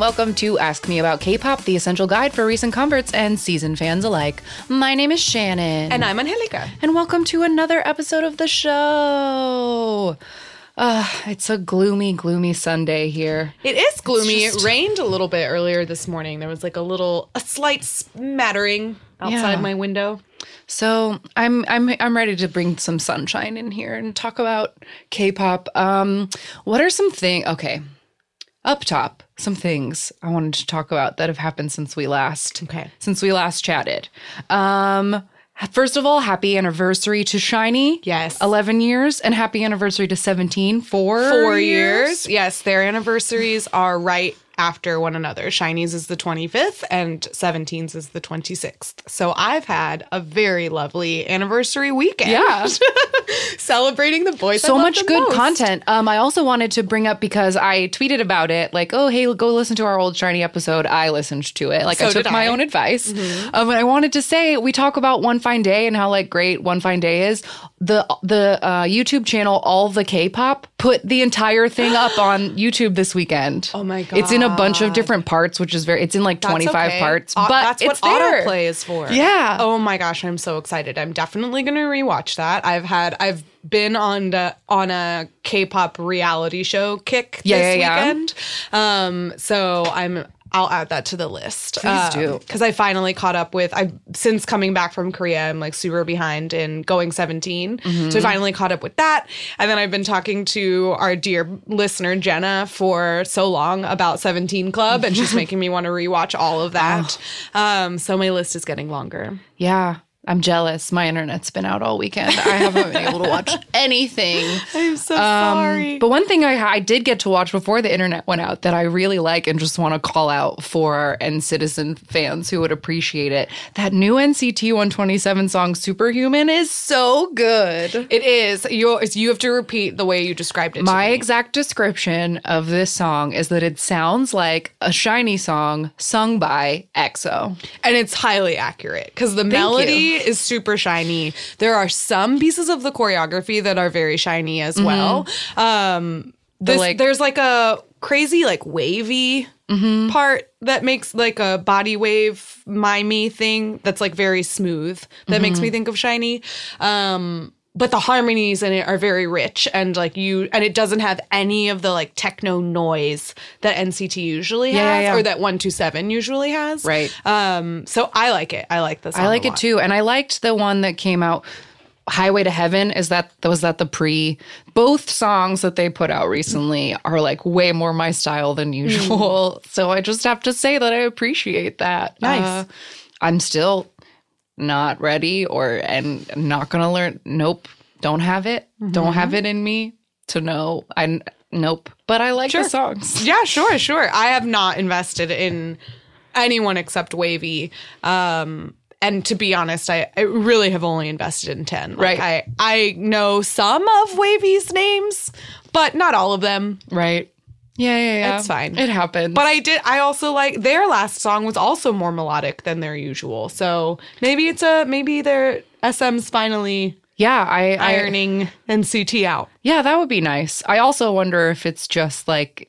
and welcome to Ask Me About K-Pop, the essential guide for recent converts and seasoned fans alike. My name is Shannon. And I'm Angelica. And welcome to another episode of the show. It's a gloomy, gloomy Sunday here. It is gloomy. It rained a little bit earlier this morning. There was like a slight smattering outside my window. So I'm ready to bring some sunshine in here and talk about K-pop. What are some things? Okay, up top, some things I wanted to talk about that have happened since we last chatted. First of all, happy anniversary to SHINee. Yes. 11 years. And happy anniversary to SEVENTEEN. Four years. Yes, their anniversaries are right after one another. SHINee's is the 25th and SEVENTEEN's is the 26th. So I've had a very lovely anniversary weekend. Yeah. Celebrating the boys. So much good content. I also wanted to bring up, because I tweeted about it, like, oh, hey, go listen to our old SHINee episode. I listened to it. Like, so I took my own advice. Mm-hmm. And I wanted to say, we talk about One Fine Day and how, like, great One Fine Day is. The YouTube channel All the K-Pop put the entire thing up on YouTube this weekend. Oh, my God. It's in a bunch of different parts, which is very... It's in, like, 25 parts. But that's what autoplay is for. Yeah. Oh, my gosh. I'm so excited. I'm definitely going to rewatch that. I've been on a K-pop reality show kick this weekend. Yeah. So I'll add that to the list. Please do. Because I finally caught up with... Since coming back from Korea, I'm like super behind in GOT7. Mm-hmm. So I finally caught up with that. And then I've been talking to our dear listener, Jenna, for so long about 17 Club. And she's making me want to rewatch all of that. Oh. So my list is getting longer. Yeah. I'm jealous. My internet's been out all weekend. I haven't been able to watch anything. I'm so sorry. But one thing I did get to watch before the internet went out that I really like and just want to call out for N-Citizen fans who would appreciate it, that new NCT 127 song Superhuman is so good. It is. You have to repeat the way you described it to me. My exact description of this song is that it sounds like a SHINee song sung by EXO. And it's highly accurate because the melody is super SHINee. There are some pieces of the choreography that are very SHINee as well. There's like a crazy, like, wavy part that makes like a body wave mimey thing that's like very smooth. That makes me think of SHINee. But the harmonies in it are very rich, and like it doesn't have any of the like techno noise that NCT ually has, or that 127 usually has. Right. So I like it. I like this. I like it too, and I liked the one that came out. Highway to Heaven, both songs that they put out recently are like way more my style than usual. So I just have to say that I appreciate that. Nice. I'm still not ready and I'm not going to learn. Nope. Don't have it. Mm-hmm. Don't have it in me to know. Nope. But I like the songs. Yeah, sure. I have not invested in anyone except Wavy. And to be honest, I really have only invested in 10. Like, right. I know some of Wavy's names, but not all of them. Right. Yeah. It's fine. It happens. But I also like their last song was also more melodic than their usual. So maybe their SM's finally ironing NCT out. Yeah, that would be nice. I also wonder if it's just like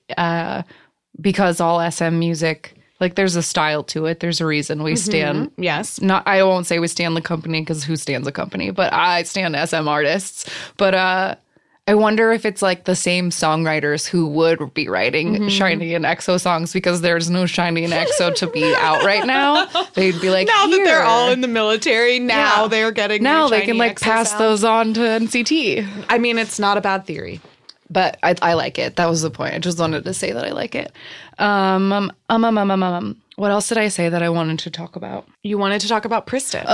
because all SM music, like, there's a style to it. There's a reason we stand. Yes. I won't say we stand the company, because who stands a company? But I stand SM artists. But I wonder if it's like the same songwriters who would be writing SHINee and EXO songs, because there's no SHINee and EXO to be out right now. They'd be like, now that they're all in the military, now they're getting now they can like EXO pass sound. Those on to NCT. I mean, it's not a bad theory. But I like it. That was the point. I just wanted to say that I like it. What else did I say that I wanted to talk about? You wanted to talk about Pristin.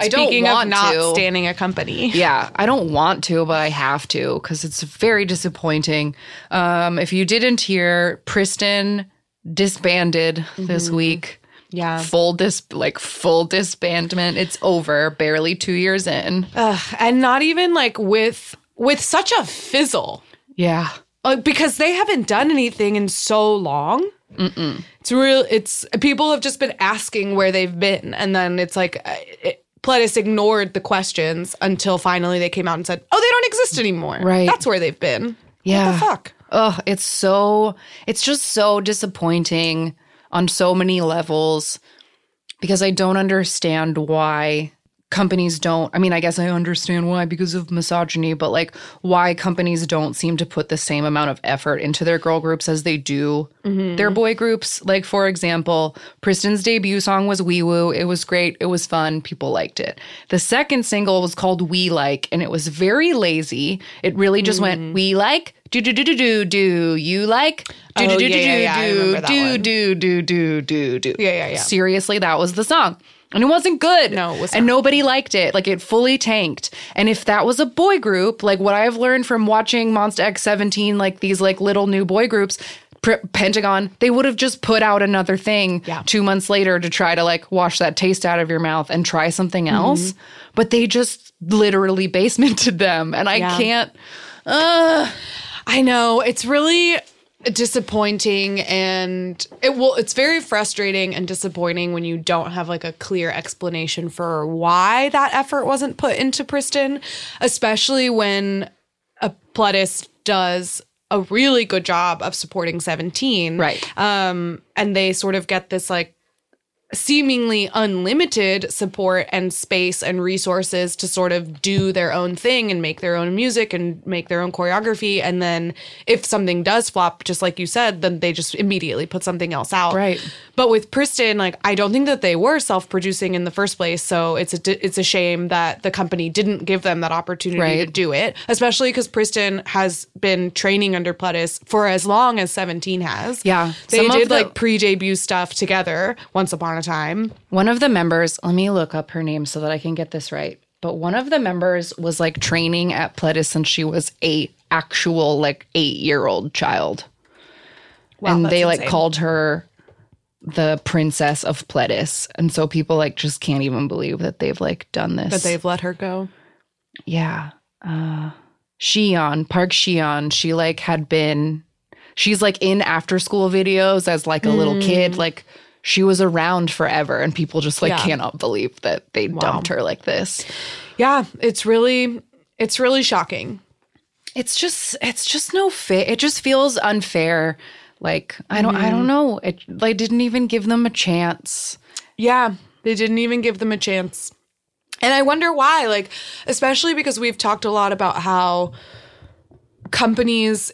Speaking of not standing a company. Yeah, I don't want to, but I have to, because it's very disappointing. If you didn't hear, Pristin disbanded this week. Yeah. Full disbandment. It's over. Barely 2 years in. And not even like with such a fizzle. Yeah. Because they haven't done anything in so long. Mm-mm. It's people have just been asking where they've been. And then it's like, Pledis ignored the questions until finally they came out and said, oh, they don't exist anymore. Right. That's where they've been. Yeah. What the fuck? Ugh, it's just so disappointing on so many levels because I don't understand why companies don't, I mean, I guess I understand why because of misogyny, but like why companies don't seem to put the same amount of effort into their girl groups as they do their boy groups. Like, for example, Pristin's debut song was We Woo. It was great. It was fun. People liked it. The second single was called We Like, and it was very lazy. It really just went, we like, do, do, do, do, do, do, you like, do, do, do, do, do, do, do, do, do, do. Seriously, that was the song. And it wasn't good. No, it wasn't. And nobody liked it. Like, it fully tanked. And if that was a boy group, like, what I've learned from watching Monsta X17, like, these, like, little new boy groups, Pentagon, they would have just put out another thing 2 months later to try to, like, wash that taste out of your mouth and try something else. But they just literally basemented them. And I can't. I know. It's really disappointing, and it's very frustrating and disappointing when you don't have like a clear explanation for why that effort wasn't put into Pristin, especially when a Pledis does a really good job of supporting SEVENTEEN. Right. And they sort of get this like seemingly unlimited support and space and resources to sort of do their own thing and make their own music and make their own choreography. And then if something does flop, just like you said, then they just immediately put something else out. Right. But with Pristin, like, I don't think that they were self-producing in the first place. So it's a shame that the company didn't give them that opportunity to do it, especially because Pristin has been training under Pledis for as long as SEVENTEEN has. Yeah. They did like pre-debut stuff together once upon a time. One of the members, let me look up her name so that I can get this right, but one of the members was like training at Pledis since she was an actual like 8-year-old child. Wow, and they like insane. Called her the princess of Pledis, and so people like just can't even believe that they've like done this, that they've let her go. Park Shion, she like had been, she's like in After School videos as like a little kid, like she was around forever, and people just like cannot believe that they dumped her like this. Yeah, it's really shocking. It's just no fit. It just feels unfair. Like I don't know. It like didn't even give them a chance. Yeah, they didn't even give them a chance. And I wonder why, like, especially because we've talked a lot about how companies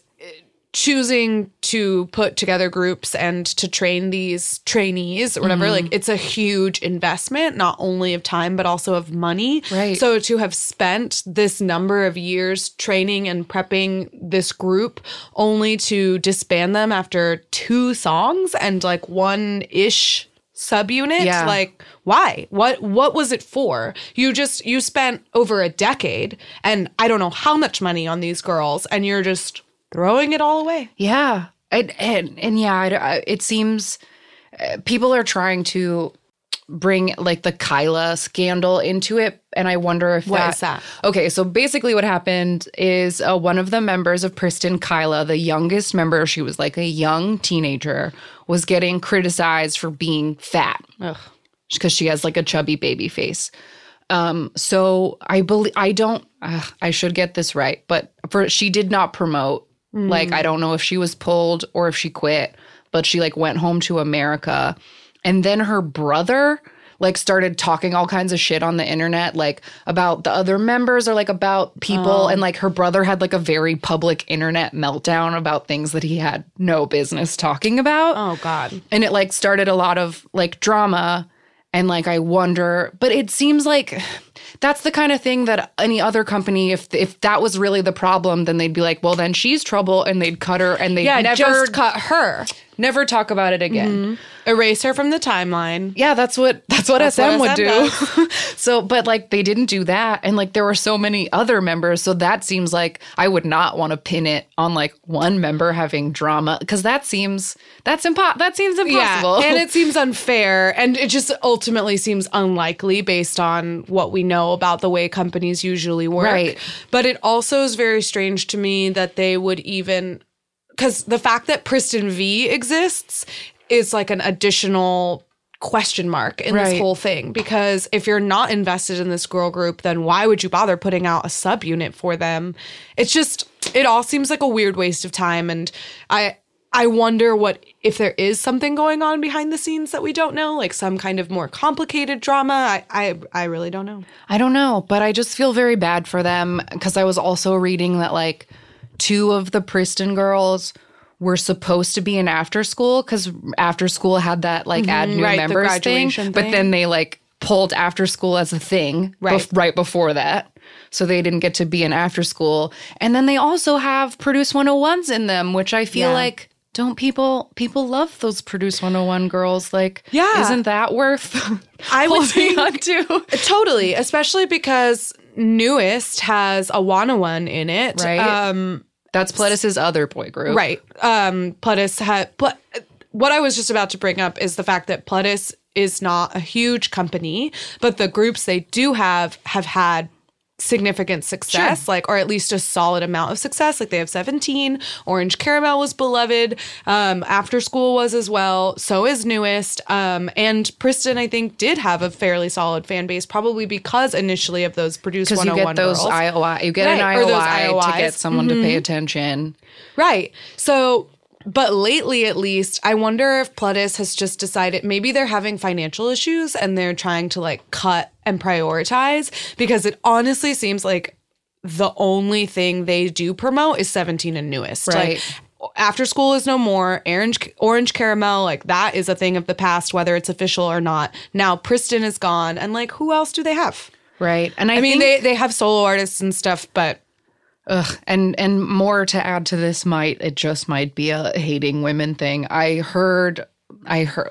choosing to put together groups and to train these trainees or whatever, like, it's a huge investment, not only of time, but also of money. Right. So to have spent this number of years training and prepping this group only to disband them after 2 songs and like 1-ish subunit, like, why? What was it for? You spent over a decade and I don't know how much money on these girls, and you're just throwing it all away. Yeah. It seems people are trying to bring like the Kyla scandal into it. And I wonder if what is that? Okay, so basically what happened is one of the members of Pristin, Kyla, the youngest member, she was like a young teenager, was getting criticized for being fat because she has like a chubby baby face. So I believe I should get this right, but she did not promote. Like, I don't know if she was pulled or if she quit, but she like went home to America, and then her brother like started talking all kinds of shit on the internet, like about the other members or like about people. And like her brother had like a very public internet meltdown about things that he had no business talking about. Oh God. And it like started a lot of like drama. And, like, I wonder, but it seems like that's the kind of thing that any other company, if that was really the problem, then they'd be like, well, then she's trouble, and they'd cut her, and they'd never cut her. Never talk about it again. Mm-hmm. Erase her from the timeline. Yeah, that's what SM would do. So, but, like, they didn't do that, and, like, there were so many other members, so that seems like I would not want to pin it on, like, one member having drama, because that seems impossible. Yeah, and it seems unfair, and it just ultimately seems unlikely based on what we know about the way companies usually work. Right. But it also is very strange to me that they would even, because the fact that Pristin V exists is like an additional question mark in this whole thing, because if you're not invested in this girl group, then why would you bother putting out a subunit for them? It's just, it all seems like a weird waste of time, and I wonder what, if there is something going on behind the scenes that we don't know, like some kind of more complicated drama. I really don't know. I don't know, but I just feel very bad for them, because I was also reading that like two of the Pristin girls were supposed to be in After School, because After School had that like add new members thing, but then they like pulled After School as a thing right before that. So they didn't get to be in After School. And then they also have Produce 101s in them, which I feel like... Don't people love those Produce 101 girls? Like, isn't that worth holding on to? Totally, especially because NU'EST has a 101 in it. Right. That's Pledis' other boy group. Right. Pledis had... what I was just about to bring up is the fact that Pledis is not a huge company, but the groups they do have had significant success, like, or at least a solid amount of success. Like, they have 17, Orange Caramel was beloved, After School was as well, so is NU'EST, and Pristin, I think, did have a fairly solid fan base, probably because initially of those Produce 101 girls. Because you get an IOI to get someone to pay attention. Right. So... But lately, at least, I wonder if Pledis has just decided maybe they're having financial issues and they're trying to, like, cut and prioritize, because it honestly seems like the only thing they do promote is 17 and NU'EST. Right. Like, After School is no more. Orange Caramel, like, that is a thing of the past, whether it's official or not. Now Pristin is gone. And, like, who else do they have? Right. And I mean, they have solo artists and stuff, but... Ugh, and more to add to this, it just might be a hating women thing. I heard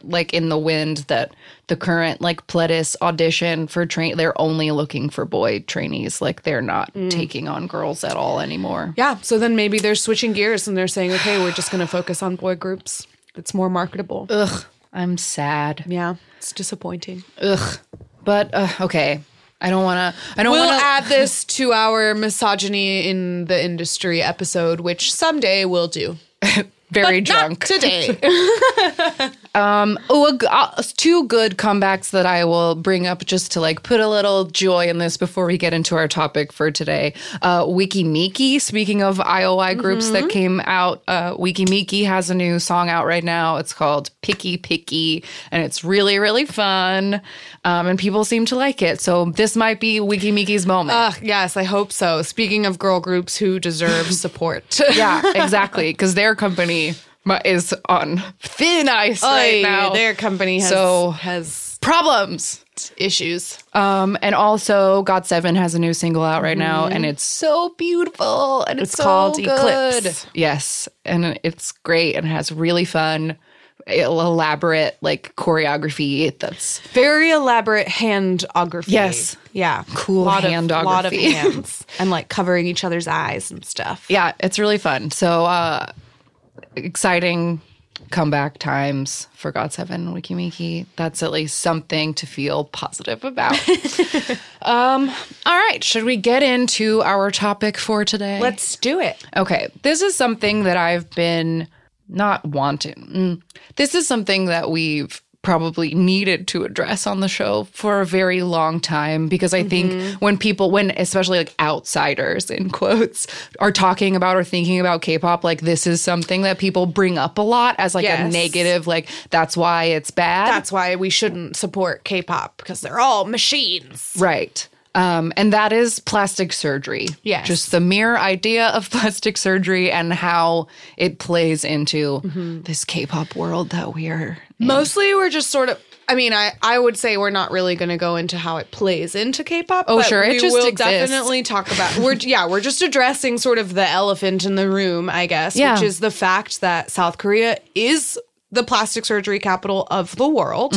like in the wind that the current like Pledis audition for they're only looking for boy trainees. Like, they're not taking on girls at all anymore. Yeah, so then maybe they're switching gears and they're saying, okay, we're just going to focus on boy groups. It's more marketable. Ugh, I'm sad. Yeah, it's disappointing. Ugh, but okay. I don't want to... We'll add this to our misogyny in the industry episode, which someday we'll do. Very but drunk. Not today. Two good comebacks that I will bring up just to, like, put a little joy in this before we get into our topic for today. Weki Meki, speaking of IOI groups that came out, Weki Meki has a new song out right now. It's called Picky Picky, and it's really, really fun, and people seem to like it. So this might be Weki Meki's moment. Yes, I hope so. Speaking of girl groups who deserve support. Yeah, exactly, because their company is on thin ice right now. Their company has problems, issues. And also GOT7 has a new single out right now, and it's so beautiful, and it's so called good. Eclipse. Yes, and it's great and has really fun, elaborate, like, choreography that's... Very elaborate handography. Yes. Yeah. Cool handography. A lot of hands and, like, covering each other's eyes and stuff. Yeah, it's really fun. So, exciting comeback times for GOT7 and Weki Meki. That's at least something to feel positive about. All right. Should we get into our topic for today? Let's do it. Okay. This is something that I've been not wanting. This is something that we've probably needed to address on the show for a very long time, because I think when especially like outsiders in quotes are talking about or thinking about K-pop, like, this is something that people bring up a lot as like a negative, like, that's why it's bad. That's why we shouldn't support K-pop, because they're all machines. Right. And that is plastic surgery. Yes. Just the mere idea of plastic surgery and how it plays into this K-pop world that we are in. Mostly we're just sort of, I mean, I would say we're not really going to go into how it plays into K-pop. Oh, but sure. It just exists. Definitely talk about, we're just addressing sort of the elephant in the room, I guess, which is the fact that South Korea is the plastic surgery capital of the world.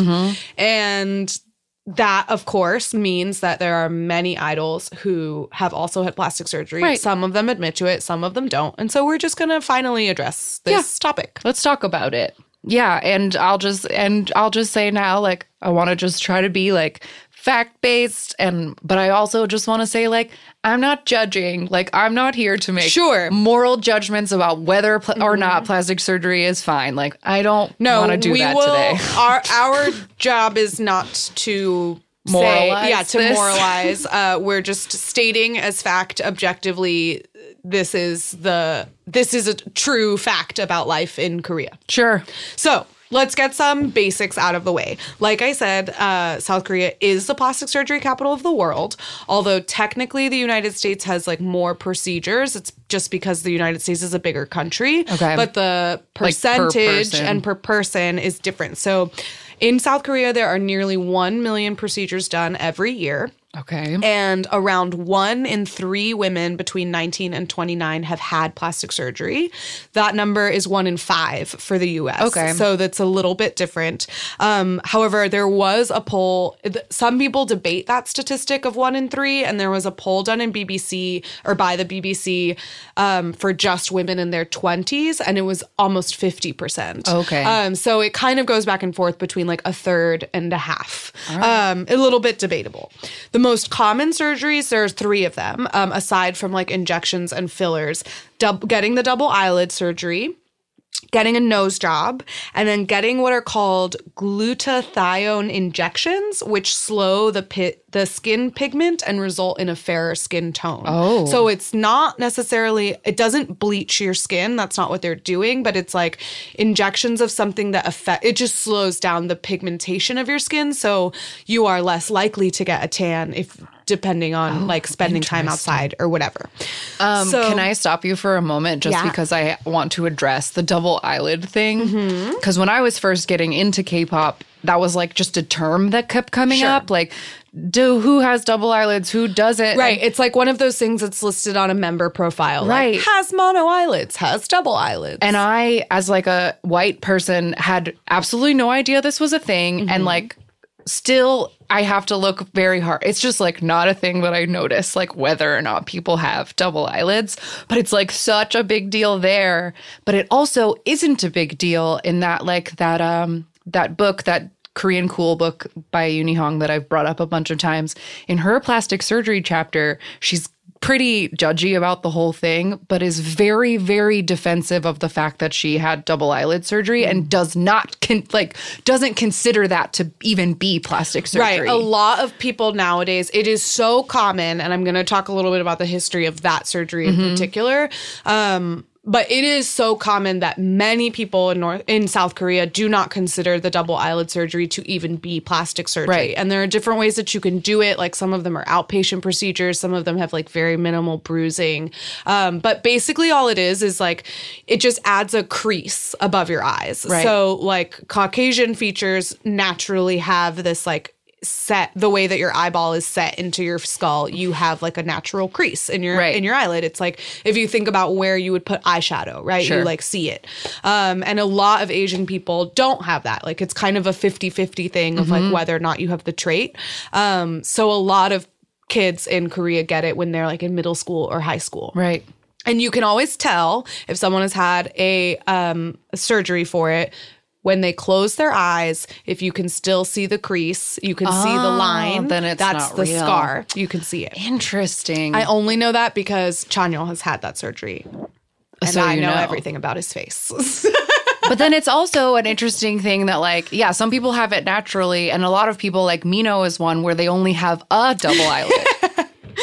And... that, of course, means that there are many idols who have also had plastic surgery. Right. Some of them admit to it, some of them don't. And so we're just going to finally address this topic. Let's talk about it. Yeah, and I'll just say now, like, I want to just try to be, like, fact-based, and but I also just want to say, like, I'm not judging. Like, I'm not here to make moral judgments about whether or not plastic surgery is fine. Like, I don't want to do that today. Our job is not to moralize. Moralize. We're just stating as fact objectively. This is a true fact about life in Korea. Sure. So let's get some basics out of the way. Like I said, South Korea is the plastic surgery capital of the world. Although technically the United States has like more procedures. It's just because the United States is a bigger country. Okay. But the percentage per person is different. So in South Korea, there are nearly 1 million procedures done every year. Okay. And around 1 in 3 women between 19 and 29 have had plastic surgery. That number is 1 in 5 for the U.S. Okay. So that's a little bit different. However, there was a poll. Some people debate that statistic of 1 in 3. And there was a poll done in BBC or by the BBC for just women in their 20s. And it was almost 50%. Okay. So it kind of goes back and forth between like 1/3 and 1/2. All right. A little bit debatable. The most common surgeries, there are 3 of them, aside from like injections and fillers, getting the double eyelid surgery, getting a nose job, and then getting what are called glutathione injections, which slow the skin pigment and result in a fairer skin tone. Oh. So it's not necessarily, it doesn't bleach your skin. That's not what they're doing, but it's like injections of something that it just slows down the pigmentation of your skin. So you are less likely to get a tan depending on like spending time outside or whatever. So, can I stop you for a moment just because I want to address the double eyelid thing? Because when I was first getting into K-pop, that was like just a term that kept coming up. Like, who has double eyelids? Who doesn't? Right. It's like one of those things that's listed on a member profile. Right. Like, has mono eyelids, has double eyelids. And I, as like a white person, had absolutely no idea this was a thing. And like, still, I have to look very hard. It's just like not a thing that I notice, like whether or not people have double eyelids, but it's like such a big deal there. But it also isn't a big deal in that like that book, that Korean cool book by Yuni Hong that I've brought up a bunch of times. In her plastic surgery chapter, she's pretty judgy about the whole thing, but is very, very defensive of the fact that she had double eyelid surgery and does not doesn't consider that to even be plastic surgery. Right. A lot of people nowadays, it is so common, and I'm going to talk a little bit about the history of that surgery in particular. But it is so common that many people in South Korea do not consider the double eyelid surgery to even be plastic surgery. Right. And there are different ways that you can do it. Like some of them are outpatient procedures. Some of them have like very minimal bruising. But basically all it is like it just adds a crease above your eyes. Right. So like Caucasian features naturally have this like set the way that your eyeball is set into your skull, you have like a natural crease in your in your eyelid. It's like if you think about where you would put eyeshadow, right? Sure. You like see it. And a lot of Asian people don't have that. Like it's kind of a 50-50 thing of like whether or not you have the trait. So a lot of kids in Korea get it when they're like in middle school or high school. Right. And you can always tell if someone has had a surgery for it. When they close their eyes, if you can still see the crease, you can see the line, then that's not the real scar. You can see it. Interesting. I only know that because Chanyeol has had that surgery. And so I know everything about his face. But then it's also an interesting thing that, like, yeah, some people have it naturally. And a lot of people, like Mino is one where they only have a double eyelid.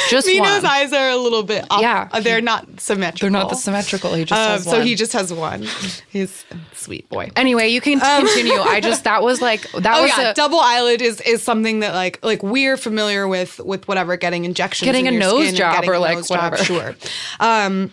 Just Mino's eyes are a little bit off. Yeah. They're not symmetrical. They're not symmetrical. He just has one. So he just has one. He's a sweet boy. Anyway, you can continue. I just, that was like, double eyelid is something that like we're familiar with whatever, getting injections. Getting in a nose job or like whatever. Job, sure.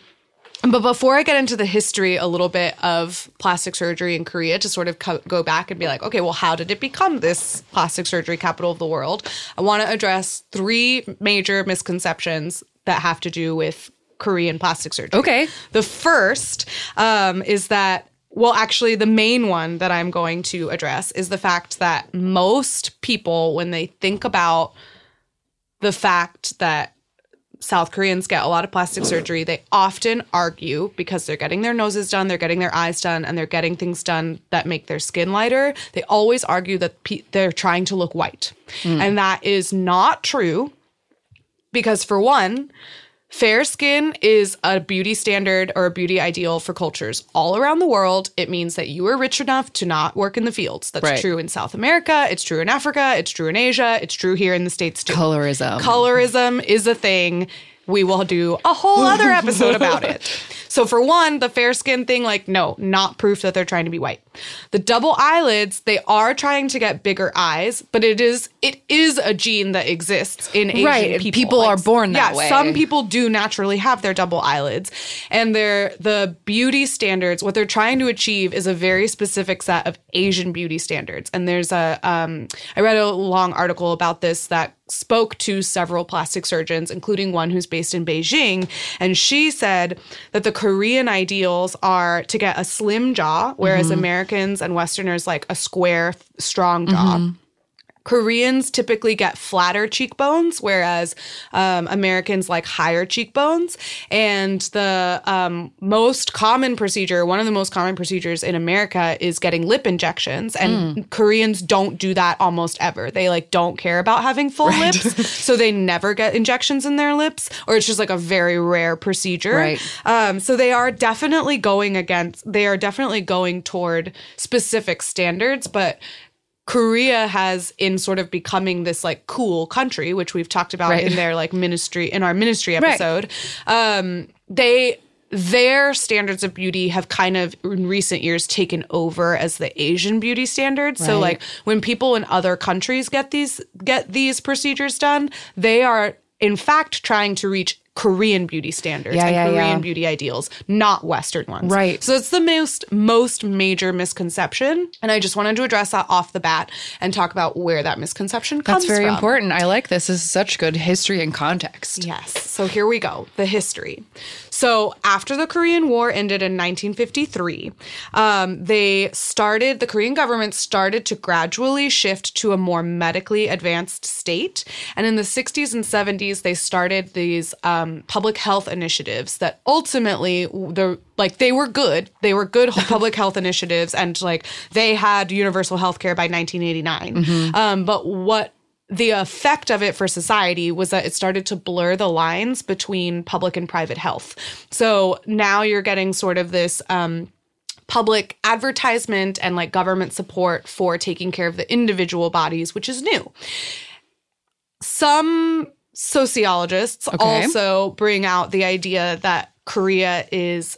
But before I get into the history a little bit of plastic surgery in Korea, to sort of go back and be like, okay, well, how did it become this plastic surgery capital of the world? I want to address 3 major misconceptions that have to do with Korean plastic surgery. Okay. The first is that, well, actually, the main one that I'm going to address is the fact that most people, when they think about the fact that South Koreans get a lot of plastic surgery, they often argue because they're getting their noses done, they're getting their eyes done, and they're getting things done that make their skin lighter. They always argue that they're trying to look white. Mm. And that is not true because, for one, fair skin is a beauty standard or a beauty ideal for cultures all around the world. It means that you are rich enough to not work in the fields. That's right. True in South America. It's true in Africa. It's true in Asia. It's true here in the States too. Colorism. Colorism is a thing. We will do a whole other episode about it. So for one, the fair skin thing, like, no, not proof that they're trying to be white. The double eyelids, they are trying to get bigger eyes, but it is a gene that exists in Asian right. people. People are born that way. Some people do naturally have their double eyelids. And the beauty standards, what they're trying to achieve is a very specific set of Asian beauty standards. And there's I read a long article about this that spoke to several plastic surgeons, including one who's based in Beijing. And she said that the Korean ideals are to get a slim jaw, whereas mm-hmm. Americans and Westerners like a square, strong jaw. Mm-hmm. Koreans typically get flatter cheekbones, whereas Americans like higher cheekbones. And the most common procedure, one of the most common procedures in America is getting lip injections. And Koreans don't do that almost ever. They like don't care about having full right. lips. So they never get injections in their lips, or it's just like a very rare procedure. Right. So they are definitely going toward specific standards, but Korea has, in sort of becoming this like cool country, which we've talked about right. in their like ministry, in our ministry episode, right. Their standards of beauty have kind of in recent years taken over as the Asian beauty standards. Right. So like when people in other countries get these procedures done, they are in fact trying to reach Korean beauty standards and Korean beauty ideals, not Western ones. Right. So it's the most major misconception. And I just wanted to address that off the bat and talk about where that misconception comes from. That's very important. I like this. This is such good history and context. Yes. So here we go. The history. So after the Korean War ended in 1953, the Korean government started to gradually shift to a more medically advanced state. And in the 60s and 70s, they started these public health initiatives that ultimately they were good. They were good public health initiatives, and like they had universal health care by 1989. Mm-hmm. But what the effect of it for society was that it started to blur the lines between public and private health. So now you're getting sort of this public advertisement and like government support for taking care of the individual bodies, which is new. Some sociologists also bring out the idea that Korea is,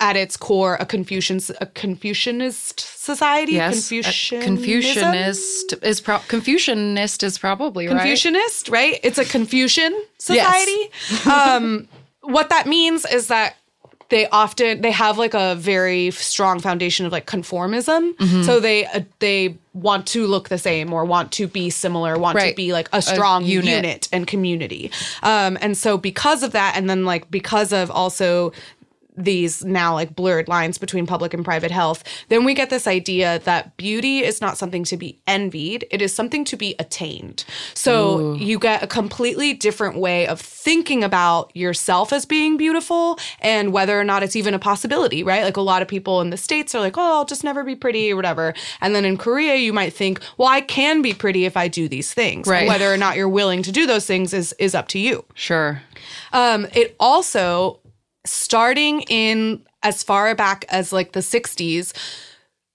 at its core, a Confucianist society. Yes, Confucianist is probably right. Confucianist, right? It's a Confucian society. Yes. What that means is that they have like a very strong foundation of like conformism. Mm-hmm. So they want to look the same or want to be similar, want right. to be like a strong unit and community. And so because of that, and then like because of also these now like blurred lines between public and private health, then we get this idea that beauty is not something to be envied. It is something to be attained. So Ooh. You get a completely different way of thinking about yourself as being beautiful and whether or not it's even a possibility, right? Like a lot of people in the States are like, oh, I'll just never be pretty or whatever. And then in Korea, you might think, well, I can be pretty if I do these things. Right. Whether or not you're willing to do those things is up to you. Sure. It also, starting in as far back as like the 60s,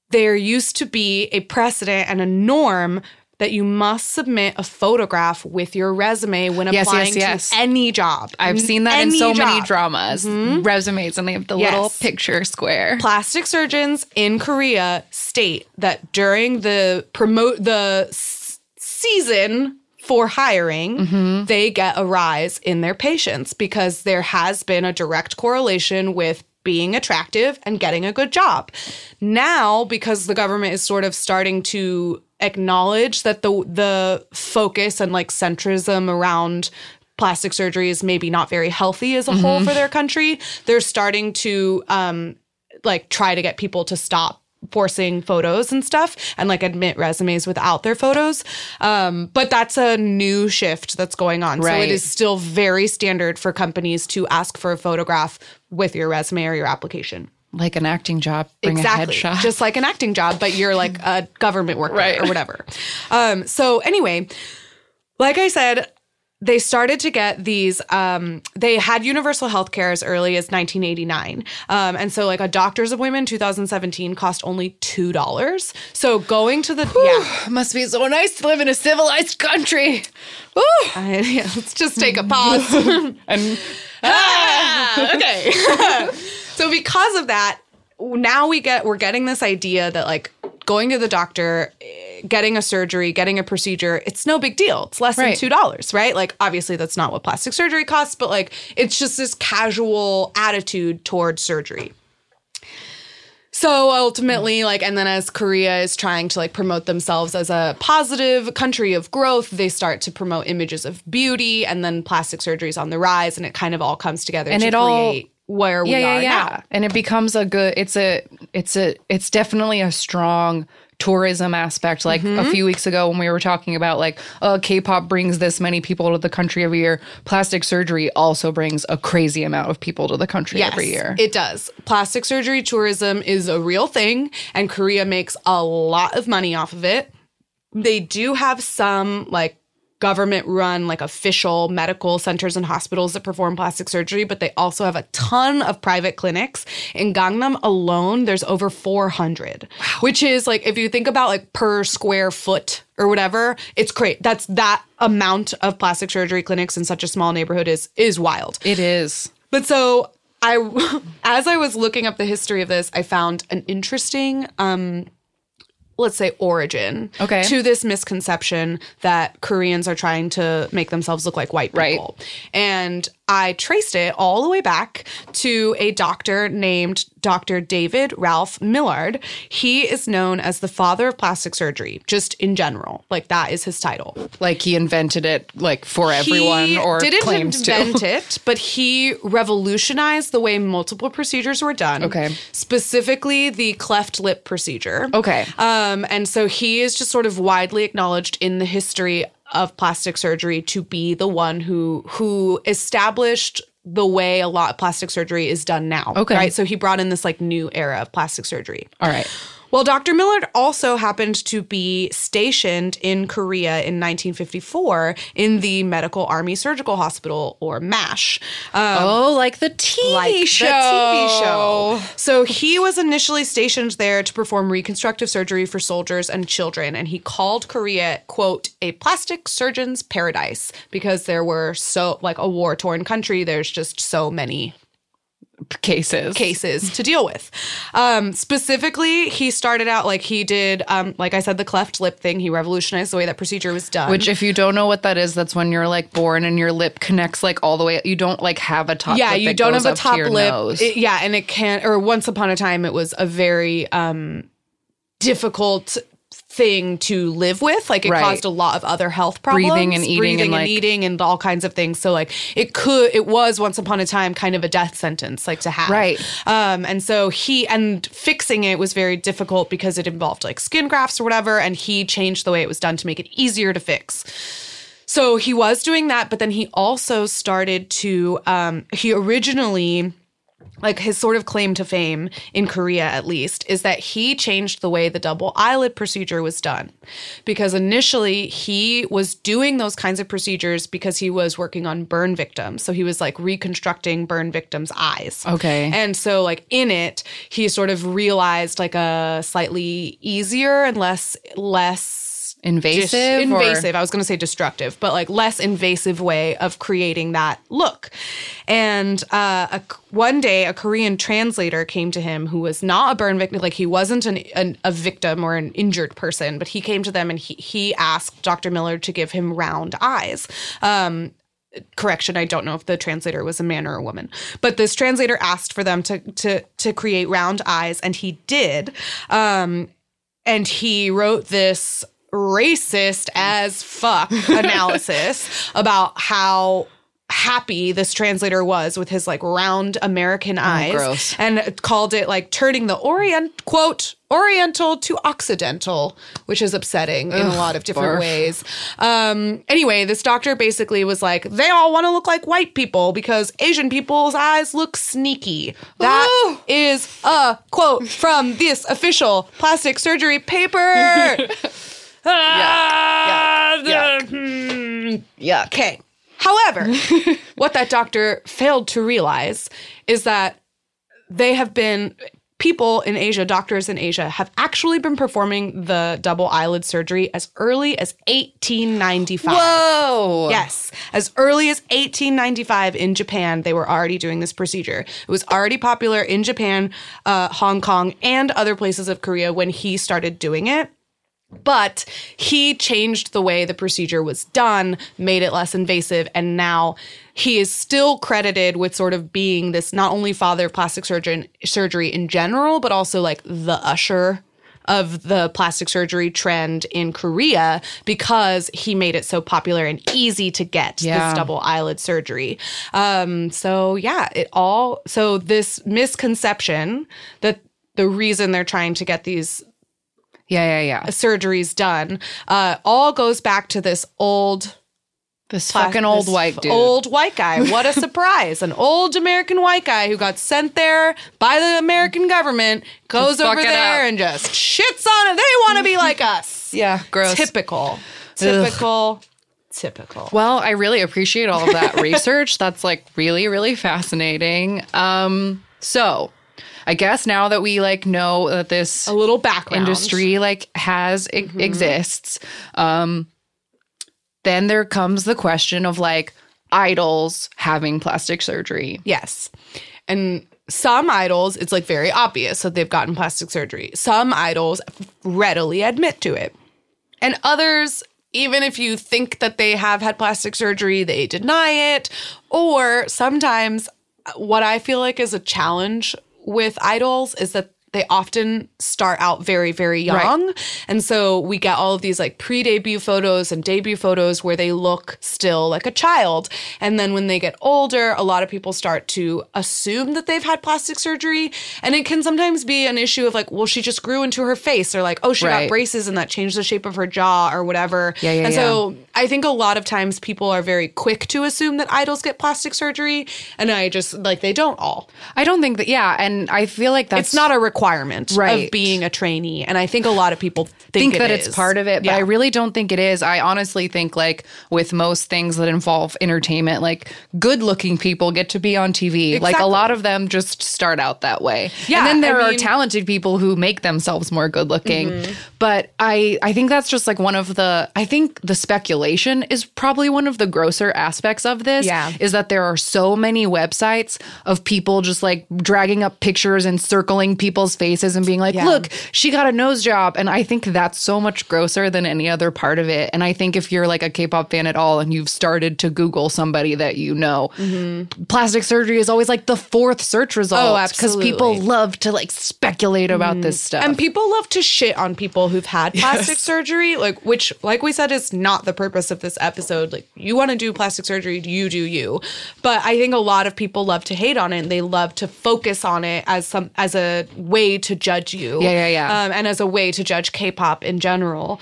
there used to be a precedent and a norm that you must submit a photograph with your resume when applying to any job. I've seen that in so many dramas. Mm-hmm. Resumes, and they have the little picture square. Plastic surgeons in Korea state that during the season for hiring, mm-hmm. they get a rise in their patients because there has been a direct correlation with being attractive and getting a good job. Now, because the government is sort of starting to acknowledge that the focus and like centrism around plastic surgery is maybe not very healthy as a mm-hmm. whole for their country, they're starting to try to get people to stop forcing photos and stuff and like admit resumes without their photos. But that's a new shift that's going on. Right. So it is still very standard for companies to ask for a photograph with your resume or your application. Like an acting job, bring exactly. a headshot. Just like an acting job, but you're like a government worker right. or whatever. So anyway, like I said, they started to get these, they had universal health care as early as 1989. And so like a doctor's appointment in 2017 cost only $2. So going to the, whew, yeah. Must be so nice to live in a civilized country. Yeah, let's just take a pause. and okay. So because of that, now we're getting this idea that like going to the doctor, getting a surgery, getting a procedure, it's no big deal. It's less right. than $2, right? Like, obviously, that's not what plastic surgery costs, but, like, it's just this casual attitude towards surgery. So ultimately, like, and then as Korea is trying to, like, promote themselves as a positive country of growth, they start to promote images of beauty, and then plastic surgery is on the rise, and it kind of all comes together and to create where we are now. And it becomes a good, it's definitely a strong tourism aspect. Like mm-hmm. a few weeks ago when we were talking about like, K-pop brings this many people to the country every year. Plastic surgery also brings a crazy amount of people to the country yes, every year. It does. Plastic surgery tourism is a real thing and Korea makes a lot of money off of it. They do have some like government-run, like, official medical centers and hospitals that perform plastic surgery, but they also have a ton of private clinics. In Gangnam alone, there's over 400, wow. which is, like, if you think about, like, per square foot or whatever, it's great. That amount of plastic surgery clinics in such a small neighborhood is wild. It is. But so, as I was looking up the history of this, I found an interesting let's say origin okay. to this misconception that Koreans are trying to make themselves look like white people. Right. And I traced it all the way back to a doctor named Dr. David Ralph Millard. He is known as the father of plastic surgery, just in general. Like, that is his title. Like, he invented it, like, for everyone or claims to. He didn't invent it, but he revolutionized the way multiple procedures were done. Okay. Specifically, the cleft lip procedure. Okay. And so he is just sort of widely acknowledged in the history of plastic surgery to be the one who established the way a lot of plastic surgery is done now. Okay. Right? So he brought in this like new era of plastic surgery. All right. Well, Dr. Millard also happened to be stationed in Korea in 1954 in the Medical Army Surgical Hospital, or MASH. Like the TV show. The TV show. So he was initially stationed there to perform reconstructive surgery for soldiers and children, and he called Korea, quote, a plastic surgeon's paradise, because there were so, like, a war-torn country, there's just so many cases to deal with. Specifically, he started out like he did, like I said, the cleft lip thing. He revolutionized the way that procedure was done. Which, if you don't know what that is, that's when you're like born and your lip connects like all the way. You don't like have a top. Yeah, lip you don't have a top to lip. And it can't. Or once upon a time, it was a very difficult thing to live with. Like, it right. caused a lot of other health problems. Breathing and eating and all kinds of things. So, like, it was once upon a time kind of a death sentence, like, to have. Right. And so fixing it was very difficult because it involved, like, skin grafts or whatever, and he changed the way it was done to make it easier to fix. So he was doing that, but then he also started to, he originally, like, his sort of claim to fame in Korea, at least, is that he changed the way the double eyelid procedure was done. Because initially, he was doing those kinds of procedures because he was working on burn victims. So he was, like, reconstructing burn victims' eyes. Okay. And so, like, in it, he sort of realized, like, a slightly easier and less invasive. I was going to say destructive, but like less invasive way of creating that look. And one day a Korean translator came to him who was not a burn victim. Like, he wasn't a victim or an injured person, but he came to them and he asked Dr. Millard to give him round eyes. Correction, I don't know if the translator was a man or a woman. But this translator asked for them to create round eyes, and he did. And he wrote this racist as fuck analysis about how happy this translator was with his, like, round American eyes. Gross. And called it, like, turning the Orient, quote, Oriental to Occidental, which is upsetting in a lot of different ways. Anyway, this doctor basically was like, they all want to look like white people because Asian people's eyes look sneaky. That is a quote from this official plastic surgery paper. Yeah. Okay. However, what that doctor failed to realize is that they have been... People in Asia, doctors in Asia, have actually been performing the double eyelid surgery as early as 1895. Whoa! Yes. As early as 1895 in Japan, they were already doing this procedure. It was already popular in Japan, Hong Kong, and other places of Korea when he started doing it. But he changed the way the procedure was done, made it less invasive, and now he is still credited with sort of being this not only father of plastic surgery in general, but also like the usher of the plastic surgery trend in Korea because he made it so popular and easy to get this double eyelid surgery. So this misconception that the reason they're trying to get these surgeries done. All goes back to this white dude. Old white guy. What a surprise. An old American white guy who got sent there by the American government, goes over there and just shits on it. They want to be like us. Yeah, gross. Typical. Well, I really appreciate all of that research. That's like really, really fascinating. So... I guess now that we, like, know that this a little background industry, like, exists, then there comes the question of, like, idols having plastic surgery. Yes. And some idols, it's, like, very obvious that they've gotten plastic surgery. Some idols readily admit to it. And others... Even if you think that they have had plastic surgery, they deny it. Or sometimes what I feel like is a challenge with idols is that they often start out very, very young. Right. And so we get all of these like pre-debut photos and debut photos where they look still like a child. And then when they get older, a lot of people start to assume that they've had plastic surgery. And it can sometimes be an issue of like, well, she just grew into her face or like, oh, she got braces and that changed the shape of her jaw or whatever. So I think a lot of times people are very quick to assume that idols get plastic surgery. And I just like, they don't all. I don't think that. Yeah. And I feel like that's. It's not a requirement of being a trainee. And I think a lot of people think that it's part of it, but I really don't think it is. I honestly think like with most things that involve entertainment, like good looking people get to be on TV. Exactly. Like a lot of them just start out that way. Yeah, and then there are talented people who make themselves more good looking. Mm-hmm. But I think that's just like one of the, I think the speculation is probably one of the grosser aspects of this is that there are so many websites of people just like dragging up pictures and circling people's faces and being like, look, she got a nose job. And I think that's so much grosser than any other part of it. And I think if you're like a K-pop fan at all and you've started to Google somebody that you know, plastic surgery is always like the fourth search result because people love to like speculate about this stuff. And people love to shit on people who've had plastic surgery, like which, like we said, is not the purpose of this episode. Like you want to do plastic surgery, you do you. But I think a lot of people love to hate on it and they love to focus on it as a way to judge you. And as a way to judge K-pop in general.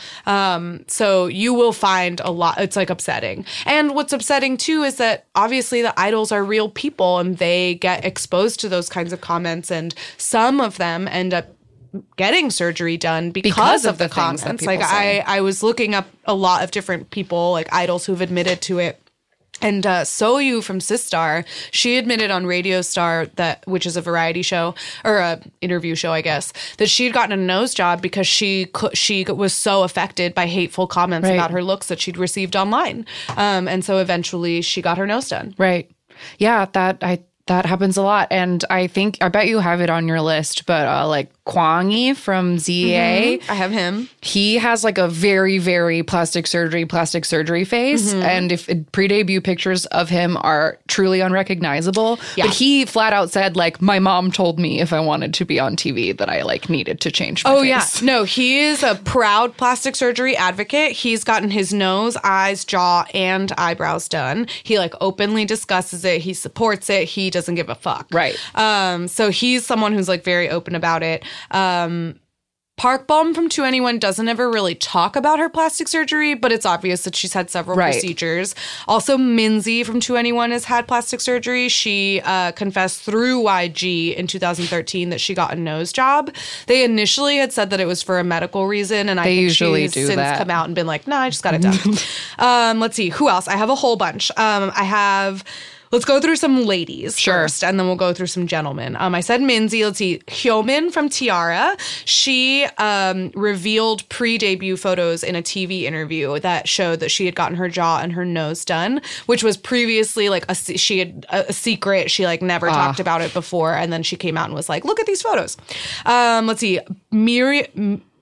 So you will find a lot, it's like upsetting. And what's upsetting too is that obviously the idols are real people and they get exposed to those kinds of comments and some of them end up getting surgery done because of the comments. That people say. I was looking up a lot of different people, like idols who've admitted to it. And Soyu from Sistar, she admitted on Radio Star, which is a variety show, or an interview show, I guess, that she'd gotten a nose job because she was so affected by hateful comments about her looks that she'd received online. And so eventually she got her nose done. Right. Yeah, that That happens a lot. And I bet you have it on your list, but Kwangi from ZA. Mm-hmm. I have him. He has a very, very plastic surgery face. Mm-hmm. And if pre-debut pictures of him are truly unrecognizable. Yeah. But he flat out said, my mom told me if I wanted to be on TV that I needed to change my face. Yeah. No, he is a proud plastic surgery advocate. He's gotten his nose, eyes, jaw, and eyebrows done. He openly discusses it. He supports it. He doesn't give a fuck. Right. So he's someone who's very open about it. Park Bom from 2NE1 doesn't ever really talk about her plastic surgery, but it's obvious that she's had several procedures. Also, Minzy from 2NE1 has had plastic surgery. She confessed through YG in 2013 that she got a nose job. They initially had said that it was for a medical reason, and I think she's since come out and been like, nah, I just got it done. Let's see. Who else? I have a whole bunch. Let's go through some ladies first, and then we'll go through some gentlemen. I said Minzy. Let's see. Hyomin from Tiara. She revealed pre-debut photos in a TV interview that showed that she had gotten her jaw and her nose done, which was previously a secret. She never talked about it before, and then she came out and was like, look at these photos. Let's see.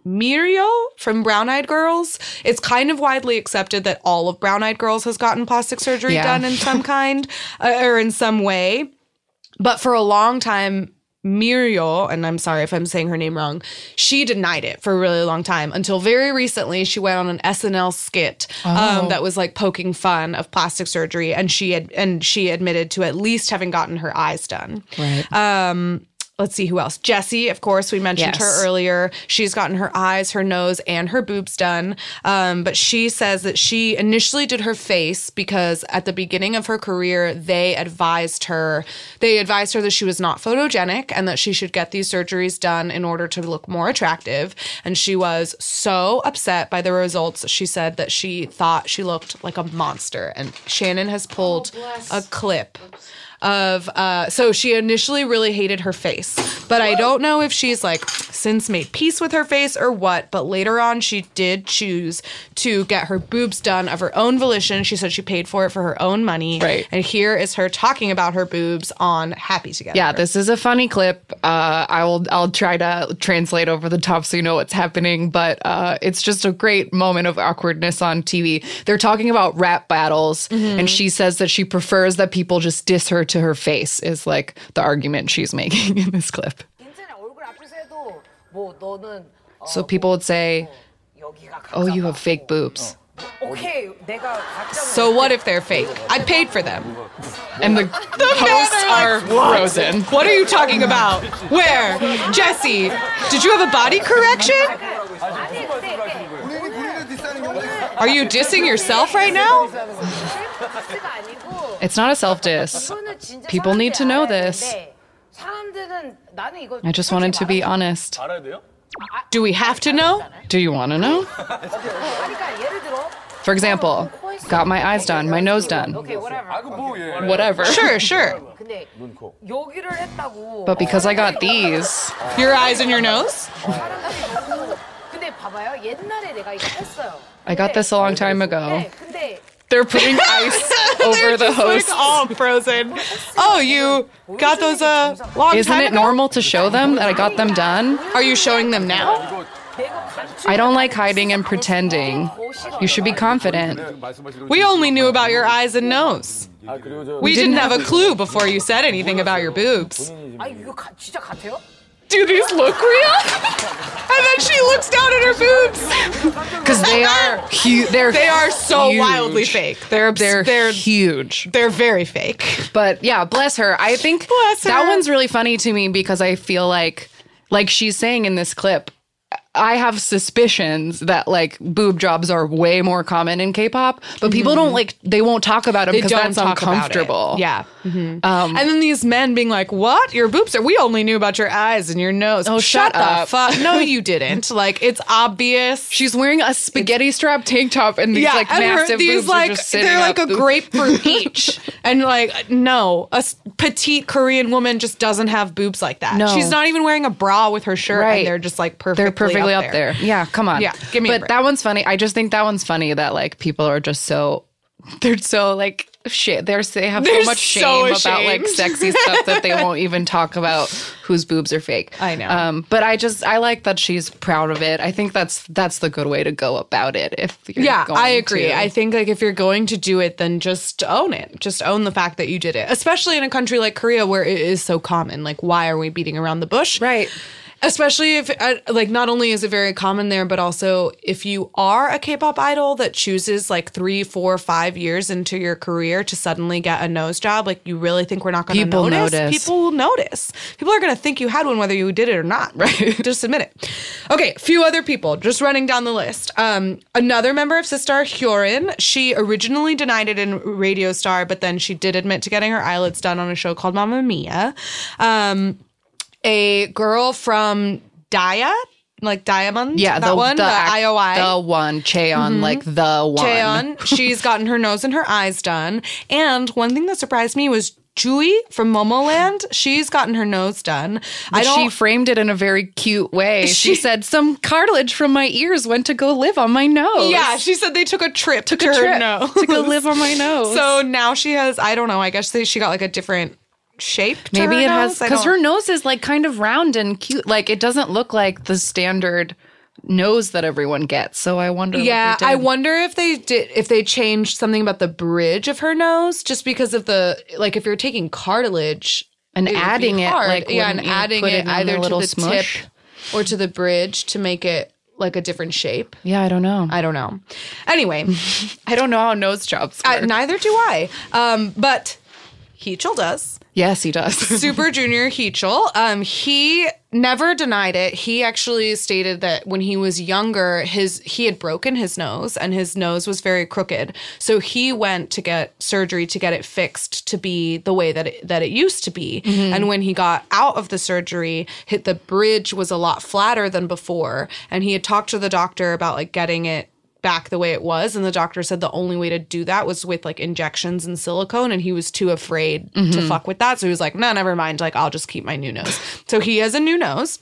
Muriel from Brown Eyed Girls. It's kind of widely accepted that all of Brown Eyed Girls has gotten plastic surgery done in some kind or in some way. But for a long time, Muriel, and I'm sorry if I'm saying her name wrong, she denied it for a really long time until very recently she went on an SNL skit that was poking fun of plastic surgery, and she admitted to at least having gotten her eyes done. Right. Let's see who else. Jessi, of course, we mentioned her earlier. She's gotten her eyes, her nose, and her boobs done. But she says that she initially did her face because at the beginning of her career, they advised her that she was not photogenic and that she should get these surgeries done in order to look more attractive. And she was so upset by the results. She said that she thought she looked like a monster. And Shannon has pulled a clip. Oops. So she initially really hated her face, but I don't know if she's since made peace with her face or what, but later on she did choose to get her boobs done of her own volition. She said she paid for it for her own money. Right. And here is her talking about her boobs on Happy Together. Yeah, this is a funny clip. I'll try to translate over the top so you know what's happening, but it's just a great moment of awkwardness on TV. They're talking about rap battles, mm-hmm. and she says that she prefers that people just diss her to her face is the argument she's making in this clip. So people would say, oh, you have fake boobs. So what if they're fake? I paid for them. And the hosts are frozen. What are you talking about? Where? Jessi, did you have a body correction? Are you dissing yourself right now? It's not a self-diss. People need to know this. I just wanted to be honest. Do we have to know? Do you want to know? For example, got my eyes done, my nose done. Whatever. Sure. But because I got these. Your eyes and your nose? I got this a long time ago. They're putting ice over the host. They're all frozen. Oh, you got those long time ago? Isn't it normal to show them that I got them done? Are you showing them now? I don't like hiding and pretending. You should be confident. We only knew about your eyes and nose. We didn't have a clue before you said anything about your boobs. Do these look real? And then she looks down at her boobs. Because they are huge. They are so huge. Wildly fake. They're huge. They're very fake. But yeah, bless her. I think that one's really funny to me because I feel like she's saying in this clip, I have suspicions that boob jobs are way more common in K-pop, but mm-hmm. people don't they won't talk about them because that's uncomfortable. Yeah. Mm-hmm. And then these men being like, what? Your boobs are, we only knew about your eyes and your nose. Oh, shut up. Fuck. No, you didn't. It's obvious. She's wearing a spaghetti strap tank top and these massive and boobs are just sitting they're up. A grape fruit peach. And no, a petite Korean woman just doesn't have boobs like that. No. She's not even wearing a bra with her shirt and they're just perfectly up there. Yeah, come on. Yeah, give me a break. That one's funny. I just think that one's funny that people are just so they're so like shit. They have so much shame about like sexy stuff that they won't even talk about whose boobs are fake. I know. But I like that she's proud of it. I think that's the good way to go about it. If you're going I agree. I think like if you're going to do it, then just own it. Just own the fact that you did it, especially in a country like Korea where it is so common. Like, why are we beating around the bush? Right. Especially if, like, not only is it very common there, but also if you are a K-pop idol that chooses, like, 3, 4, 5 years into your career to suddenly get a nose job, like, you really think we're not going to notice? People will notice. People are going to think you had one whether you did it or not, right? Just admit it. Okay, a few other people, just running down the list. Another member of Sistar, Hyorin, she originally denied it in Radio Star, but then she did admit to getting her eyelids done on a show called Mamma Mia. A girl from Daya, like Diamond, IOI. The one, Cheon, like the one. Cheon, she's gotten her nose and her eyes done. And one thing that surprised me was Jui from Momoland, she's gotten her nose done. She framed it in a very cute way. She said, some cartilage from my ears went to go live on my nose. Yeah, she said they took a trip her nose. To go live on my nose. So now she has, I don't know, I guess she got like a different shape to maybe her it nose? Has because her nose is like kind of round and cute, like it doesn't look like the standard nose that everyone gets, so I wonder what they did. I wonder if they did, if they changed something about the bridge of her nose, just because of the, like, if you're taking cartilage and adding it, like, and adding it either to the smush tip or to the bridge to make it like a different shape. Yeah, I don't know anyway. I don't know how nose jobs work. Neither do I, but Heechul does. Yes, he does. Super Junior Heechul. He never denied it. He actually stated that when he was younger, he had broken his nose and his nose was very crooked. So he went to get surgery to get it fixed to be the way that it used to be. Mm-hmm. And when he got out of the surgery, the bridge was a lot flatter than before. And he had talked to the doctor about like getting it back the way it was, and the doctor said the only way to do that was with like injections and silicone, and he was too afraid to fuck with that, so he was like, no, never mind, like I'll just keep my new nose. So he has a new nose,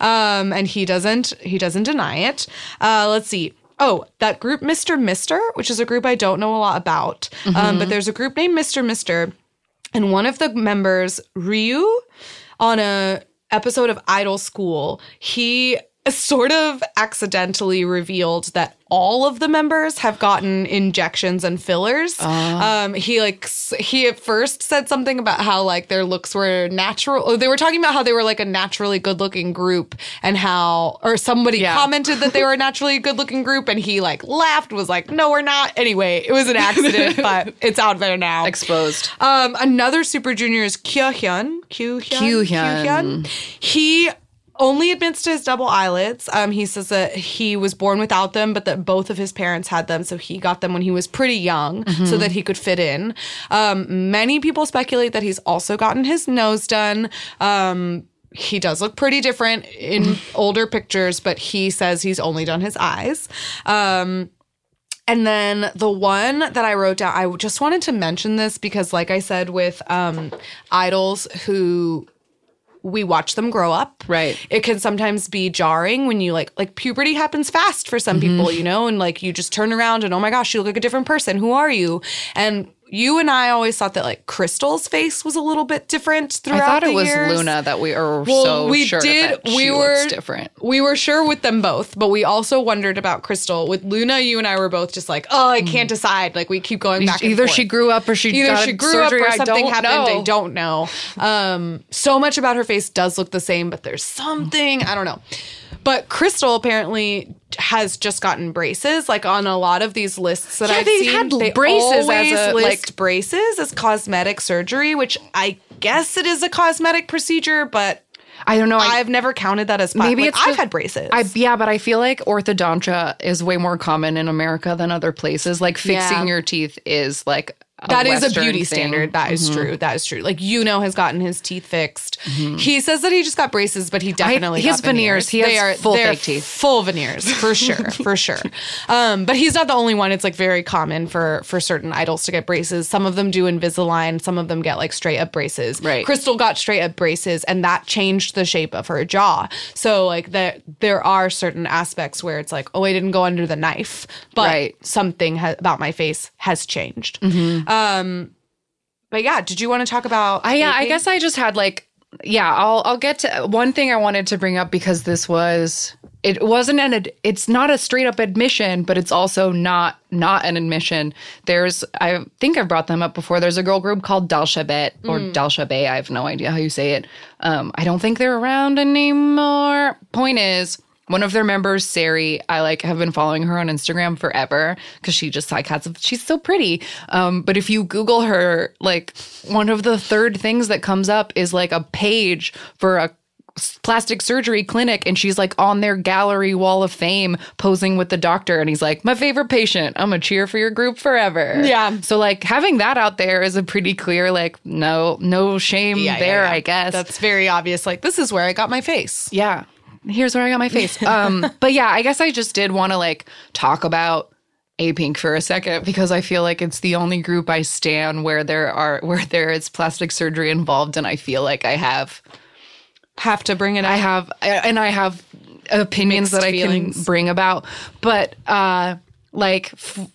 and he doesn't deny it. Let's see. Oh, that group Mr. Mister, which is a group I don't know a lot about, but there's a group named Mr. Mister, and one of the members, Ryu, on a episode of Idol School, he sort of accidentally revealed that all of the members have gotten injections and fillers. He at first said something about how like their looks were natural. They were talking about how they were like a naturally good looking group, and somebody commented that they were a naturally good looking group, and he like laughed, was like, no, we're not. Anyway, it was an accident, but it's out there now. Exposed. Another Super Junior is Kyohyun. He only admits to his double eyelids. He says that he was born without them, but that both of his parents had them, so he got them when he was pretty young so that he could fit in. Many people speculate that he's also gotten his nose done. He does look pretty different in older pictures, but he says he's only done his eyes. And then the one that I wrote down, I just wanted to mention this because, like I said, with idols who we watch them grow up. Right. It can sometimes be jarring when you like puberty happens fast for some people, you know, and like you just turn around and, oh my gosh, you look like a different person. Who are you? And you and I always thought that like Crystal's face was a little bit different throughout the years. I thought it was years. Luna that we were looks different. We were sure with them both, but we also wondered about Crystal. With Luna, you and I were both just like, oh, I can't decide. Like we keep going back and forth. Either she grew up or something happened. I don't know. So much about her face does look the same, but there's something, I don't know. But Crystal apparently has just gotten braces, like on a lot of these lists that I've seen. They had braces as braces as cosmetic surgery, which I guess it is a cosmetic procedure, but I don't know. I've never counted that as possible. Maybe I've had braces. But I feel like orthodontia is way more common in America than other places. Like fixing your teeth is like That is a beauty standard. That is true. That is true. Like, has gotten his teeth fixed. Mm-hmm. He says that he just got braces, but he definitely got veneers. He has full fake teeth. Full veneers, for sure, for sure. But he's not the only one. It's, like, very common for certain idols to get braces. Some of them do Invisalign. Some of them get, like, straight-up braces. Right. Crystal got straight-up braces, and that changed the shape of her jaw. So, like, there are certain aspects where it's like, oh, I didn't go under the knife, but something about my face has changed. Mm-hmm. But yeah, did you want to talk about anything? I guess I just had I'll get to one thing I wanted to bring up, because this was, it wasn't it's not a straight up admission, but it's also not an admission. There's, I think I've brought them up before. There's a girl group called Dalshabet or Dalshabay. I have no idea how you say it. I don't think they're around anymore. Point is, one of their members, Sari, I have been following her on Instagram forever because she just she's so pretty. But if you Google her, one of the third things that comes up is a page for a plastic surgery clinic, and she's on their gallery wall of fame posing with the doctor, and he's my favorite patient, I'm gonna cheer for your group forever. Yeah, so having that out there is a pretty clear no shame . I guess that's very obvious, this is where I got my face. Yeah, here's where I got my face. But yeah, I guess I just did want to talk about A-Pink for a second, because I feel it's the only group I stan where there is plastic surgery involved, and I feel I have to bring it up. I have opinions that I can bring about. But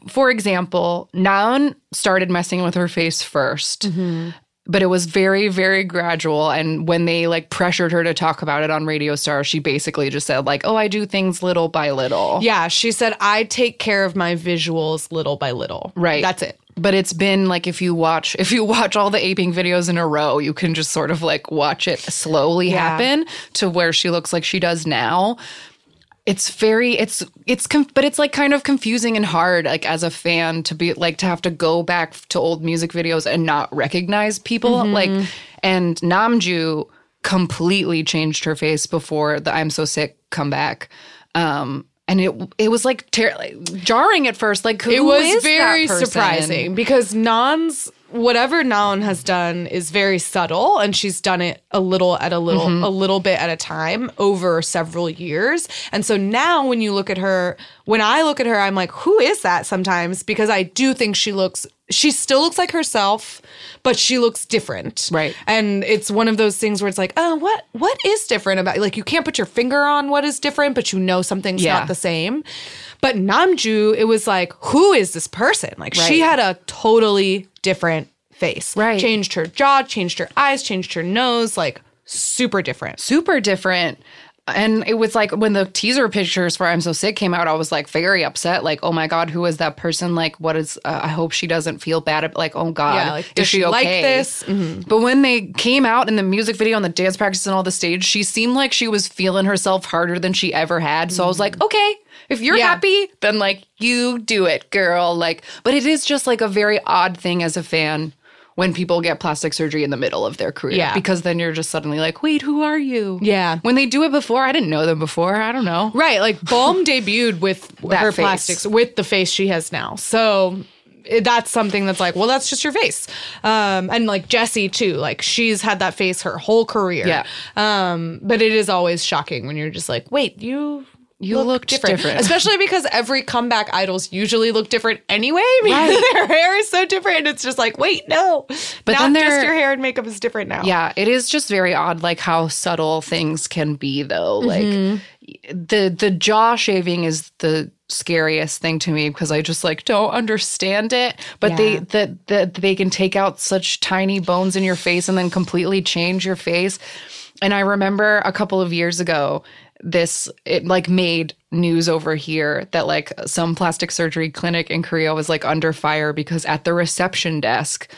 for example, Naon started messing with her face first. Mm-hmm. But it was very, very gradual, and when they, pressured her to talk about it on Radio Star, she basically just said, oh, I do things little by little. Yeah, she said, I take care of my visuals little by little. Right. That's it. But it's been, if you watch all the aping videos in a row, you can just sort of, watch it slowly happen to where she looks like she does now. It's very, but it's kind of confusing and hard, as a fan to be, to have to go back to old music videos and not recognize people. Mm-hmm. And Namju completely changed her face before the I'm So Sick comeback. And it was jarring at first. It was very surprising, because whatever Naon has done is very subtle, and she's done it a little bit at a time over several years. And so now when I look at her, I'm like, who is that sometimes? Because I do think she still looks like herself, but she looks different. Right. And it's one of those things where it's what is different about, you can't put your finger on what is different, but something's not the same. But Namju, it was who is this person? She had a totally different face. Right. Changed her jaw, changed her eyes, changed her nose, super different. Super different. And it was when the teaser pictures for I'm So Sick came out, I was very upset. Oh my God, who is that person? What is, I hope she doesn't feel bad. Oh God, is she okay? This? Mm-hmm. But when they came out in the music video and the dance practice and all the stage, she seemed like she was feeling herself harder than she ever had. So I was okay, if you're happy, then you do it, girl. But it is just a very odd thing as a fan when people get plastic surgery in the middle of their career. Yeah. Because then you're just suddenly wait, who are you? Yeah. When they do it before, I didn't know them before. I don't know. Right. Balm debuted with her face. Plastics, with the face she has now. So that's something that's that's just your face. And Jessi too. She's had that face her whole career. Yeah. But it is always shocking when you're just wait, you look different. Especially because every comeback idols usually look different anyway, because their hair is so different, and it's just wait, no. But not just your hair and makeup is different now. Yeah, it is just very odd how subtle things can be though. Mm-hmm. The jaw shaving is the scariest thing to me, because I just don't understand it. But they can take out such tiny bones in your face and then completely change your face. And I remember a couple of years ago, it made news over here that some plastic surgery clinic in Korea was under fire, because at the reception desk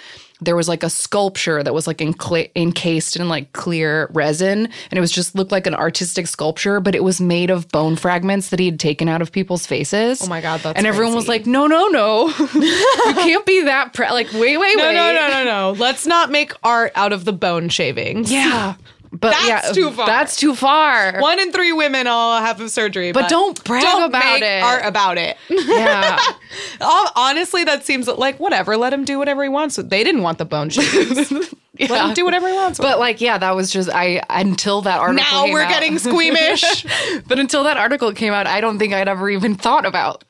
there was a sculpture that was encased in clear resin, and it was looked like an artistic sculpture, but it was made of bone fragments that he had taken out of people's faces. Oh my God, that's and everyone crazy. Was like, no, you can't be that wait. No, let's not make art out of the bone shavings. Yeah. But that's too far. That's too far. 1 in 3 women all have surgery. But don't brag about it. Don't make art about it. Yeah. Honestly, that seems like whatever. Let him do whatever he wants. They didn't want the bone shoes. Yeah. Let him do whatever he wants. But like, yeah, that was just until that article came out. Now we're getting squeamish. But until that article came out, I don't think I'd ever even thought about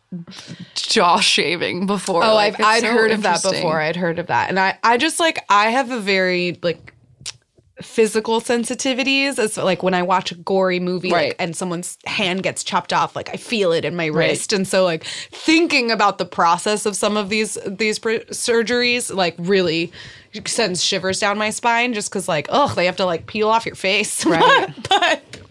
jaw shaving before. Oh, like, I'd heard of that before. I'd heard of that. And I just like, I have a very like physical sensitivities. It's like when I watch a gory movie like, and someone's hand gets chopped off, like I feel it in my wrist. And so like thinking about the process of some of these surgeries like really sends shivers down my spine just because like, oh, they have to like peel off your face. Right. But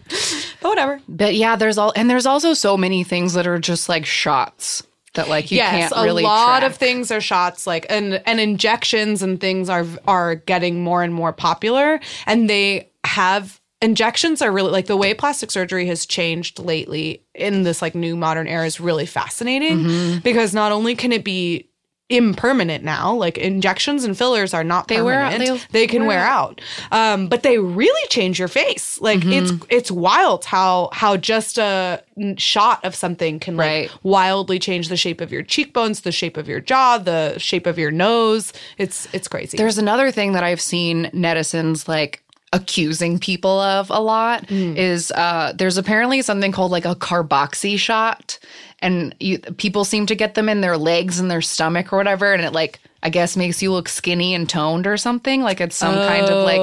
whatever. But yeah, there's also so many things that are just like shots that like you can't really track. Yes, a lot of things are shots, like and injections and things are getting more and more popular, and they have injections are really like the way plastic surgery has changed lately in this like new modern era is really fascinating because not only can it be impermanent now, like injections and fillers are not permanent. They can wear out. But they really change your face. Like it's wild how just a shot of something can like wildly change the shape of your cheekbones, the shape of your jaw, the shape of your nose. It's crazy. There's another thing that I've seen netizens like accusing people of a lot is there's apparently something called like a carboxy shot, and people seem to get them in their legs and their stomach or whatever, and it like I guess makes you look skinny and toned or something. Like it's some kind of like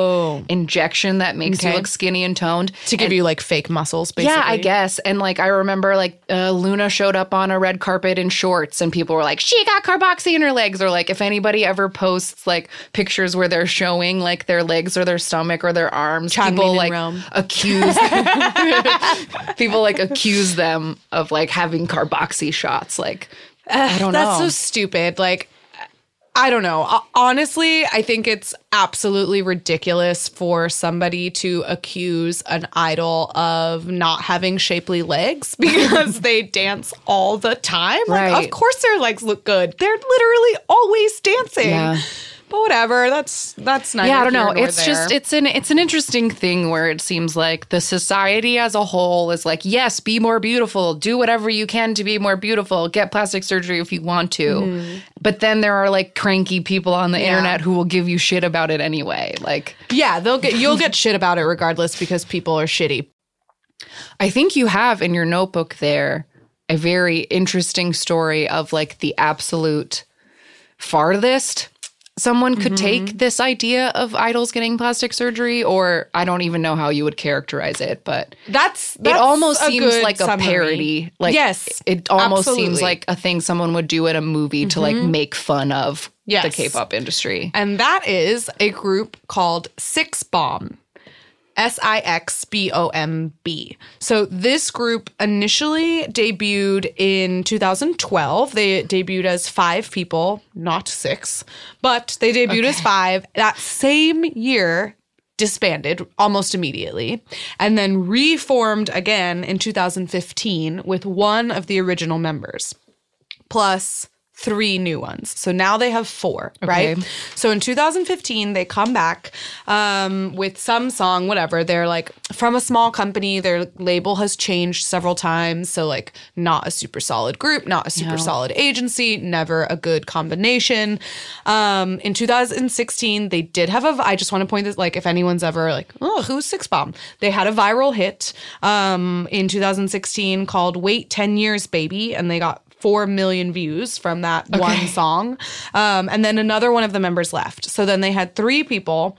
injection that makes you look skinny and toned. To give you like fake muscles, basically. Yeah, I guess. And like I remember like Luna showed up on a red carpet in shorts and people were like, she got carboxy in her legs. Or like if anybody ever posts like pictures where they're showing like their legs or their stomach or their arms, people like accuse people like accuse them of like having carboxy shots. Like, I don't know. That's so stupid. Like, I don't know. Honestly, I think it's absolutely ridiculous for somebody to accuse an idol of not having shapely legs because they dance all the time. Right. Like, of course their legs look good. They're literally always dancing. Yeah. But whatever, that's nice. Yeah, I don't know. It's just it's an interesting thing where it seems like the society as a whole is like, yes, be more beautiful, do whatever you can to be more beautiful, get plastic surgery if you want to. But then there are like cranky people on the internet who will give you shit about it anyway. Like, yeah, you'll get shit about it regardless because people are shitty. I think you have in your notebook there a very interesting story of like the absolute farthest someone could take this idea of idols getting plastic surgery, or I don't even know how you would characterize it, but that's it almost seems like summary. A parody. Like, yes, it almost seems like a thing someone would do in a movie to like make fun of the K-pop industry. And that is a group called 6BOMB. SIXBOMB. So this group initially debuted in 2012. They debuted as 5 people, not 6, but they debuted as 5. That same year, disbanded almost immediately, and then reformed again in 2015 with one of the original members, plus 3 new ones. So now they have 4, right? So in 2015, they come back with some song, whatever. They're like from a small company. Their label has changed several times. So like not a super solid group, not a super solid agency, never a good combination. In 2016, they did have I just want to point this, like if anyone's ever like, oh, who's 6BOMB? They had a viral hit in 2016 called Wait 10 Years, Baby. And they got 4 million views from that one song. And then another one of the members left. So then they had 3 people.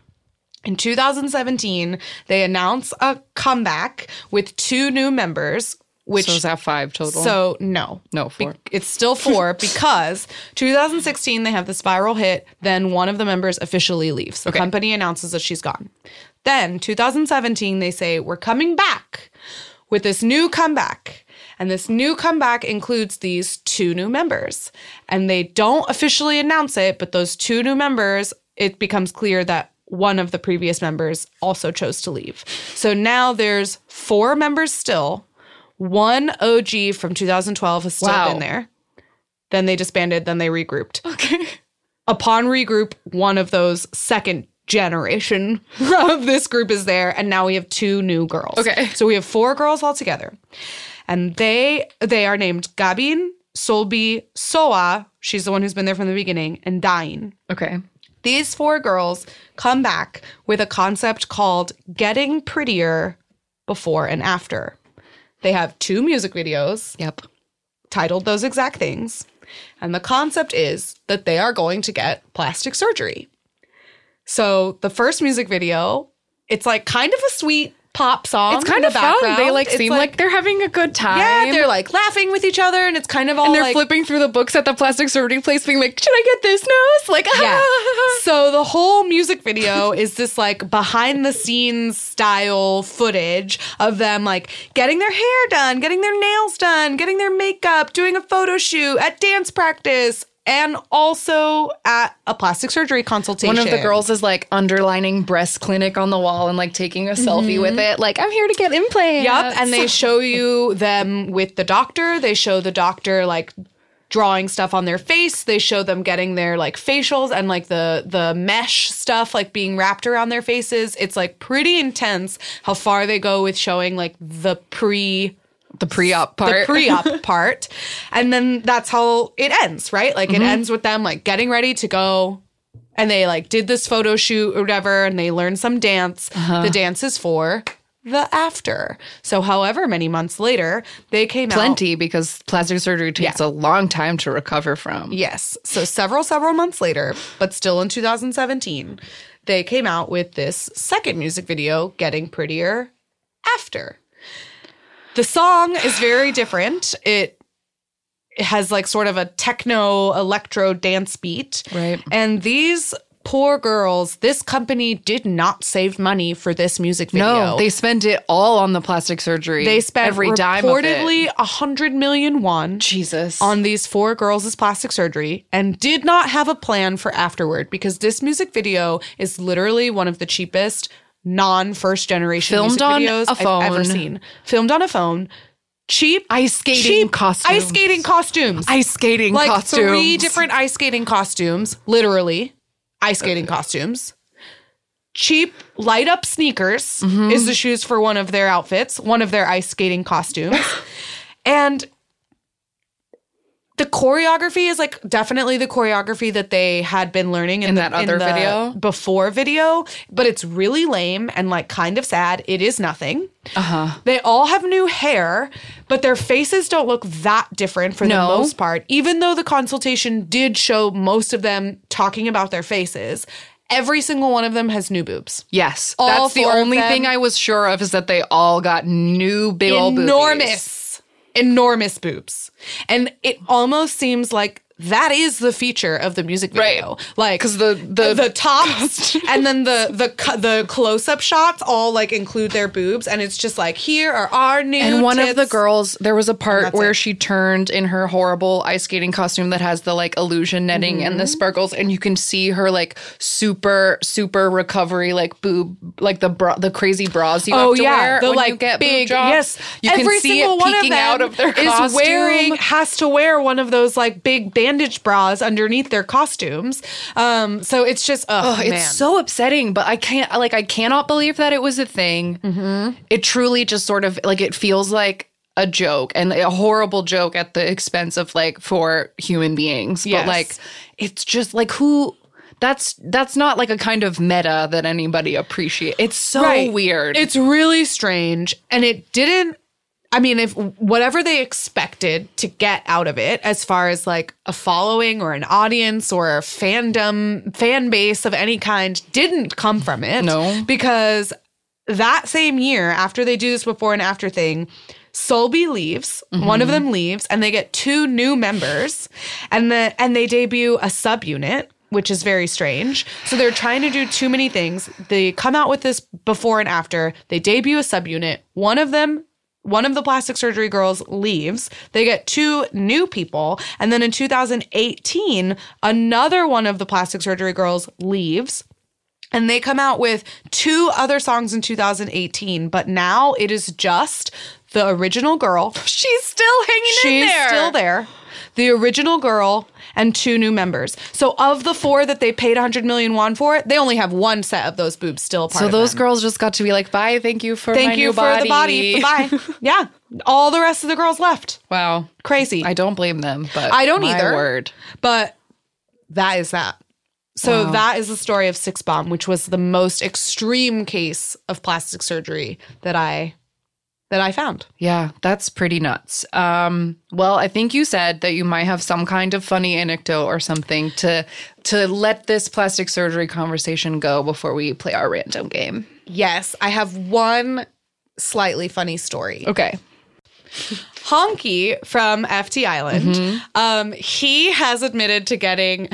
In 2017, they announced a comeback with 2 new members. So is that 5 total? So no. No, 4. It's still 4 because 2016, they have this viral hit. Then one of the members officially leaves. The company announces that she's gone. Then 2017, they say, we're coming back with this new comeback. And this new comeback includes these 2 new members. And they don't officially announce it, but those 2 new members, it becomes clear that one of the previous members also chose to leave. So now there's 4 members still. One OG from 2012 has still been there. Then they disbanded. Then they regrouped. Upon regroup, one of those second generation of this group is there, and now we have two new girls. Okay. So we have four girls all together. And they are named Gabin, Solbi, Soa, she's the one who's been there from the beginning, and Dain. Okay. These four girls come back with a concept called Getting Prettier Before and After. They have two music videos. Yep. Titled those exact things. And the concept is that they are going to get plastic surgery. So the first music video, it's like kind of a sweet pop song. It's kind of fun. They seem like they're having a good time. Yeah, they're like laughing with each other, and it's kind of all and they're flipping through the books at the plastic surgery place, being like, "Should I get this nose?" Like, yeah. So the whole music video is this like behind the scenes style footage of them like getting their hair done, getting their nails done, getting their makeup, doing a photo shoot, at dance practice. And also at a plastic surgery consultation. One of the girls is, like, underlining breast clinic on the wall and, like, taking a selfie with it. Like, I'm here to get implants. Yep, and they show you them with the doctor. They show the doctor, like, drawing stuff on their face. They show them getting their, like, facials and, like, the mesh stuff, like, being wrapped around their faces. It's, like, pretty intense how far they go with showing, like, the pre-op part. And then that's how it ends, right? Like, it ends with them, like, getting ready to go. And they, like, did this photo shoot or whatever, and they learned some dance. The dance is for the after. So however many months later, they came out. Plenty, because plastic surgery takes a long time to recover from. Yes. So several months later, but still in 2017, they came out with this second music video, Getting Prettier After. The song is very different. It has, like, sort of a techno electro dance beat. Right. And these poor girls, this company did not save money for this music video. No, they spent it all on the plastic surgery. They spent every dime of it. Reportedly 100 million won. Jesus. On these four girls' plastic surgery, and did not have a plan for afterward, because this music video is literally one of the cheapest non-first generation music videos I've ever seen. Filmed on a phone. Cheap. Ice skating costumes. Like 3 different ice skating costumes. Literally. Ice skating costumes. Cheap light up sneakers is the shoes for one of their outfits. One of their ice skating costumes. And the choreography is, like, definitely the choreography that they had been learning in that other video, but it's really lame and, like, kind of sad. It is nothing. They all have new hair, but their faces don't look that different for the most part, even though the consultation did show most of them talking about their faces. Every single one of them has new boobs. Yes. That's the only thing I was sure of, is that they all got new big old boobies. Enormous boobs. And it almost seems like that is the feature of the music video. Right. Like, because the tops and then the close-up shots all, like, include their boobs. And it's just like, here are our new And one tits. Of the girls, there was a part where she turned in her horrible ice skating costume that has the, like, illusion netting and the sparkles. And you can see her, like, super, super recovery, like, boob, like the crazy bras you have to wear the, when like, you get big jobs. Yes. You Every can see single it peeking one of out of their costume. Is wearing, has to wear one of those, like, big bandage bras underneath their costumes. So it's just, it's so upsetting, but I cannot believe that it was a thing. It truly just sort of, like, it feels like a joke, and a horrible joke at the expense of, like, for human beings. Yes. But, like, it's just, like, that's not, like, a kind of meta that anybody appreciates. It's so weird. It's really strange, and it didn't, I mean, if whatever they expected to get out of it, as far as, like, a following or an audience or a fan base of any kind, didn't come from it. No. Because that same year, after they do this before and after thing, Solbi leaves, one of them leaves, and they get two new members, and they debut a subunit, which is very strange. So they're trying to do too many things. They come out with this before and after. They debut a subunit. One of the plastic surgery girls leaves. They get two new people. And then in 2018, another one of the plastic surgery girls leaves. And they come out with two other songs in 2018. But now it is just the original girl. She's still hanging in there. The original girl and 2 new members. So of the 4 that they paid 100 million won for, they only have 1 set of those boobs still part of them. So those girls just got to be like, bye, thank you for my new body. Thank you for the body. Bye. Yeah. All the rest of the girls left. Wow. Crazy. I don't blame them, but I don't either. My word. But that is that. So that is the story of Six Bomb, which was the most extreme case of plastic surgery that I found. Yeah, that's pretty nuts. Well, I think you said that you might have some kind of funny anecdote or something to let this plastic surgery conversation go before we play our random game. Yes, I have one slightly funny story. Okay. Honky from FT Island, he has admitted to getting...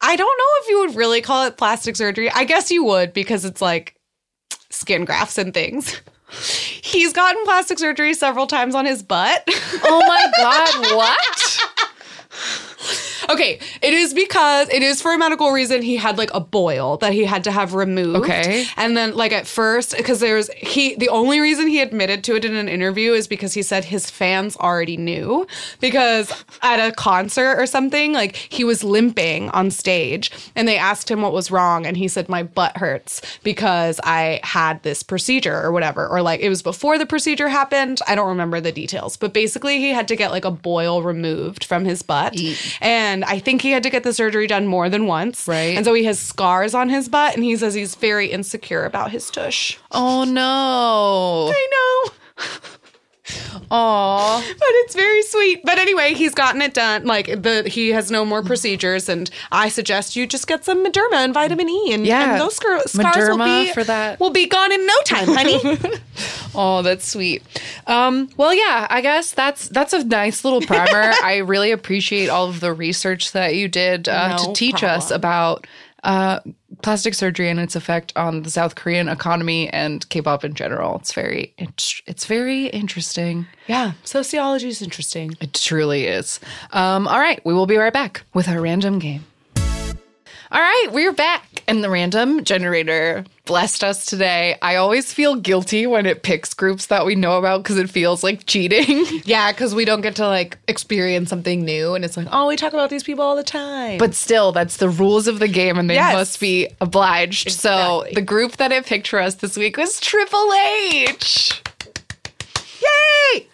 I don't know if you would really call it plastic surgery. I guess you would, because it's like skin grafts and things. He's gotten plastic surgery several times on his butt. Oh my God, what? Okay, it is because it is for a medical reason. He had like a boil that he had to have removed. Okay. And then like at first, because the only reason he admitted to it in an interview is because he said his fans already knew, because at a concert or something, like he was limping on stage and they asked him what was wrong. And he said, my butt hurts because I had this procedure or whatever. Or like it was before the procedure happened. I don't remember the details, but basically he had to get like a boil removed from his butt. And I think he had to get the surgery done more than once. Right. And so he has scars on his butt, and he says he's very insecure about his tush. Oh, no. I know. Aw. But it's very sweet. But anyway, he's gotten it done. Like, he has no more procedures, and I suggest you just get some Mederma and vitamin E, and those scars will be gone in no time, honey. Oh, that's sweet. Well, yeah, I guess that's a nice little primer. I really appreciate all of the research that you did to teach us about plastic surgery and its effect on the South Korean economy and K-pop in general. It's very interesting. Yeah, sociology is interesting. It truly is. All right, we will be right back with our random game. All right, we're back. And the random generator blessed us today. I always feel guilty when it picks groups that we know about because it feels like cheating. Yeah, because we don't get to, like, experience something new. And it's like, oh, we talk about these people all the time. But still, that's the rules of the game, and they must be obliged. Exactly. So the group that it picked for us this week was Triple H. Yay!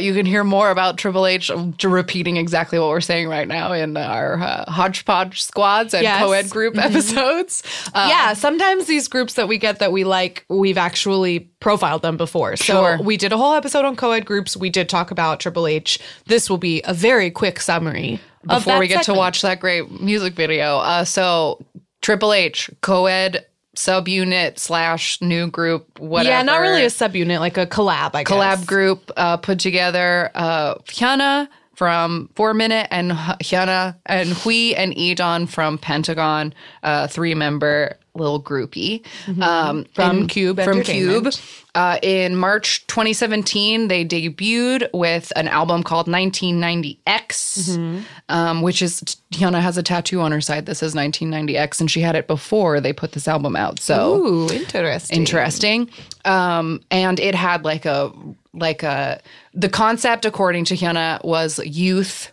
You can hear more about Triple H repeating exactly what we're saying right now in our hodgepodge squads and co-ed group episodes. Yeah, sometimes these groups that we get that we like, we've actually profiled them before. Sure. So we did a whole episode on co-ed groups. We did talk about Triple H. This will be a very quick summary before we get to watch that great music video. So Triple H, co-ed subunit / new group, whatever. Yeah, not really a subunit, like a collab, I guess. Collab group put together Hyuna from 4MINUTE and Hyuna and Hui and E'Dawn from Pentagon, 3-member little groupie. From Cube Entertainment. In March 2017, they debuted with an album called 1990X, which is, Hyuna has a tattoo on her side that says 1990X, and she had it before they put this album out. So, ooh, interesting. Interesting. And it had the concept, according to Hyuna, was youth.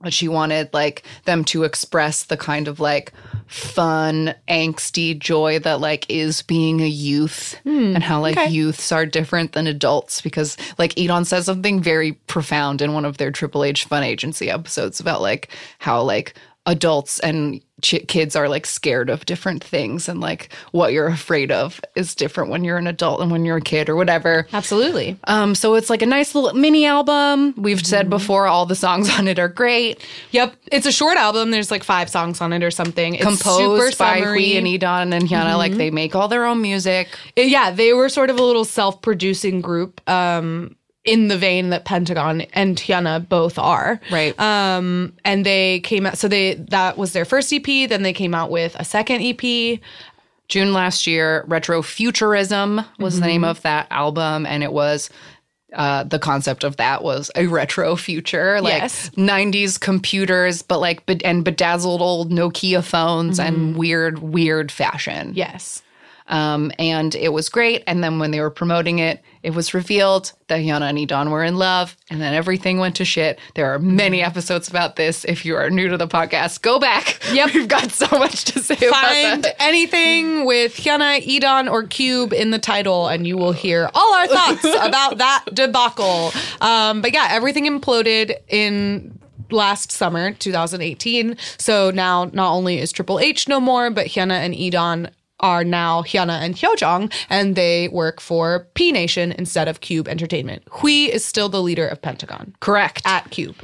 But she wanted, like, them to express the kind of, like, fun, angsty joy that, like, is being a youth and how, like, youths are different than adults. Because, like, E'Dawn says something very profound in one of their Triple H Fun Agency episodes about, like, how, like, adults and kids are, like, scared of different things, and, like, what you're afraid of is different when you're an adult and when you're a kid or whatever. Absolutely. So it's, like, a nice little mini album. We've said before, all the songs on it are great. Yep. It's a short album. There's, like, 5 songs on it or something. It's composed by Hui and E'Dawn and Hyuna. Like, they make all their own music. Yeah, they were sort of a little self-producing group in the vein that Pentagon and Hyuna both are. Right. And they came out, so that was their first EP, then they came out with a second EP. June last year, Retrofuturism was the name of that album, and it was, the concept of that was a retro future, like 90s computers, but like, and bedazzled old Nokia phones and weird fashion. Yes. And it was great. And then when they were promoting it, it was revealed that Hyuna and E'Dawn were in love, and then everything went to shit. There are many episodes about this. If you are new to the podcast, go back. Yep. We've got so much to say about that. Find anything with Hyuna, E'Dawn, or Cube in the title, and you will hear all our thoughts about that debacle. But yeah, everything imploded in last summer, 2018. So now not only is Triple H no more, but Hyuna and E'Dawn are now Hyuna and Hyojong, and they work for P Nation instead of Cube Entertainment. Hui is still the leader of Pentagon. Correct. At Cube.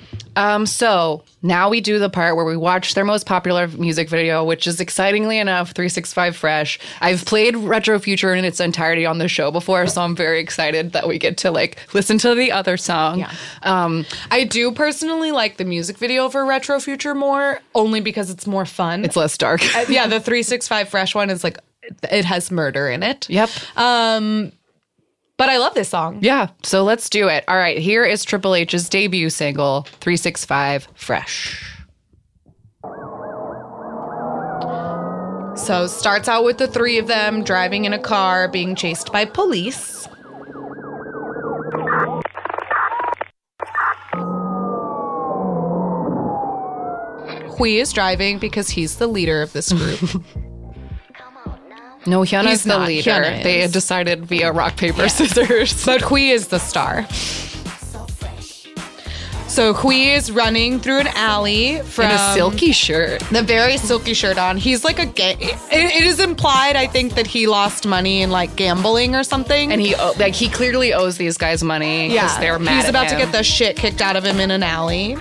So now we do the part where we watch their most popular music video, which is, excitingly enough, 365 Fresh. I've played Retrofuture in its entirety on the show before, so I'm very excited that we get to, like, listen to the other song. Yeah. I do personally like the music video for Retrofuture more, only because it's more fun. It's less dark. Yeah, the 365 Fresh one is, like, it has murder in it. Yep. But I love this song. Yeah. So let's do it. All right. Here is Triple H's debut single, 365 Fresh. So starts out with the three of them driving in a car, being chased by police. Hui is driving because he's the leader of this group. No, Hyuna's the leader. Hyuna they had decided via rock, paper, scissors. But Hui is the star. So Hui is running through an alley from... In a silky shirt. The very silky shirt on. He's like a... It is implied, I think, that he lost money in, like, gambling or something. And he clearly owes these guys money because they're mad at him. He's about to get the shit kicked out of him in an alley.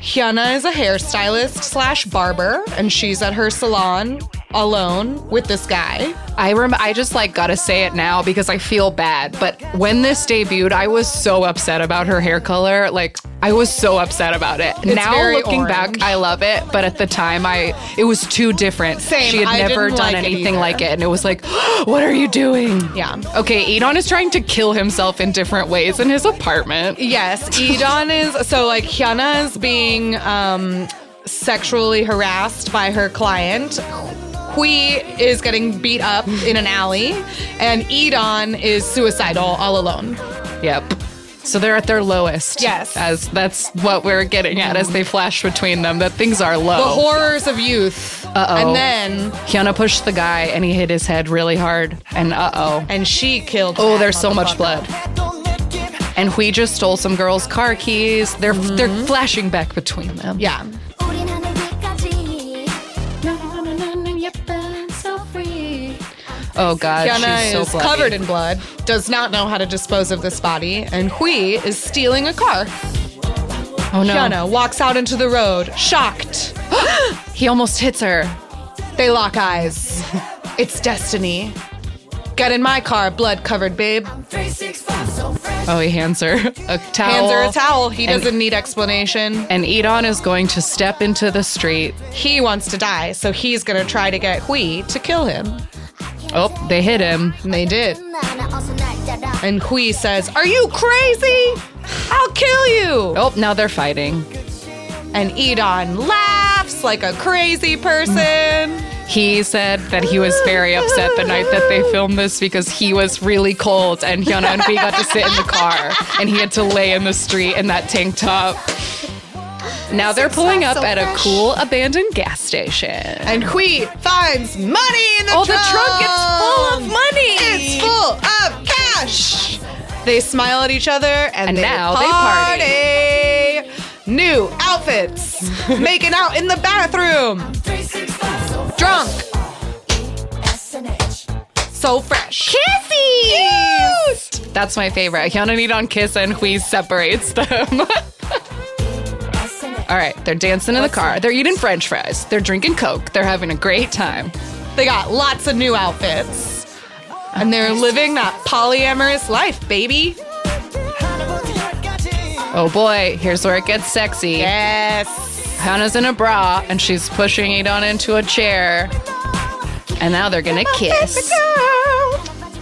Hyuna is a hairstylist / barber, and she's at her salon alone with this guy. I just, like, gotta say it now because I feel bad, but when this debuted, I was so upset about her hair color. Like, I was so upset about it. It's now looking orange. Back, I love it, but at the time, it was too different. Same. She had never done anything like it, and it was like, what are you doing? Yeah. Okay, E'Dawn is trying to kill himself in different ways in his apartment. Yes, E'Dawn is, so, like, Hyuna is being sexually harassed by her client. Hui is getting beat up in an alley, and E'Dawn is suicidal all alone. Yep. So they're at their lowest. Yes. As that's what we're getting at as they flash between them, that things are low. The horrors of youth. Uh-oh. And then... Hyuna pushed the guy, and he hit his head really hard, and uh-oh. And she killed him. Oh, there's so much blood. And Hui just stole some girl's car keys. They're flashing back between them. Yeah. Oh, God, Hyuna she's so is bloody. Covered in blood, does not know how to dispose of this body, and Hui is stealing a car. Oh, no. Hyuna walks out into the road, shocked. He almost hits her. They lock eyes. It's destiny. Get in my car, blood covered, babe. Oh, he hands her a towel. He doesn't need explanation. And E'Dawn is going to step into the street. He wants to die, so he's going to try to get Hui to kill him. Oh, they hit him. And they did. And Hui says, "Are you crazy? I'll kill you." Oh, now they're fighting. And E'Dawn laughs like a crazy person. He said that he was very upset the night that they filmed this because he was really cold, and Hyuna and Hui got to sit in the car, and he had to lay in the street in that tank top. Now they're pulling up at a cool abandoned gas station. And Hui finds money in the truck. Oh, the truck is full of money. It's full of cash. They smile at each other and they party. New outfits. Making out in the bathroom. Drunk. So fresh. Kissy. Cute. That's my favorite. Hyuna and E'Dawn kiss and Hui separates them. All right, they're dancing in the car. They're eating French fries. They're drinking Coke. They're having a great time. They got lots of new outfits. And they're living that polyamorous life, baby. Oh, boy. Here's where it gets sexy. Yes. Hyuna's in a bra, and she's pushing E'Dawn into a chair. And now they're going to kiss.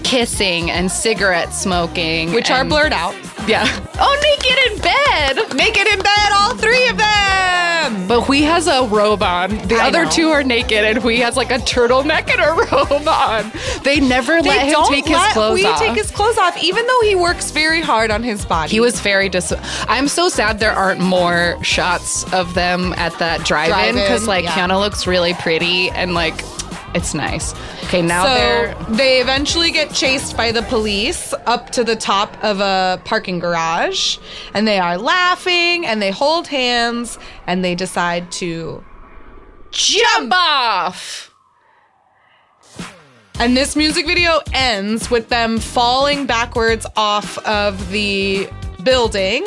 Kissing and cigarette smoking. Which are blurred out. Yeah. Oh, naked in bed. Naked in bed, all three of them. But Hui has a robe on. The other two are naked, and Hui has like a turtleneck and a robe on. They never let him take his clothes off. They don't let Hui take his clothes off, even though he works very hard on his body. He was very I'm so sad there aren't more shots of them at that drive-in, because like Hyuna looks really pretty and like it's nice. Okay, now they eventually get chased by the police up to the top of a parking garage, and they are laughing, and they hold hands, and they decide to jump off. And this music video ends with them falling backwards off of the building,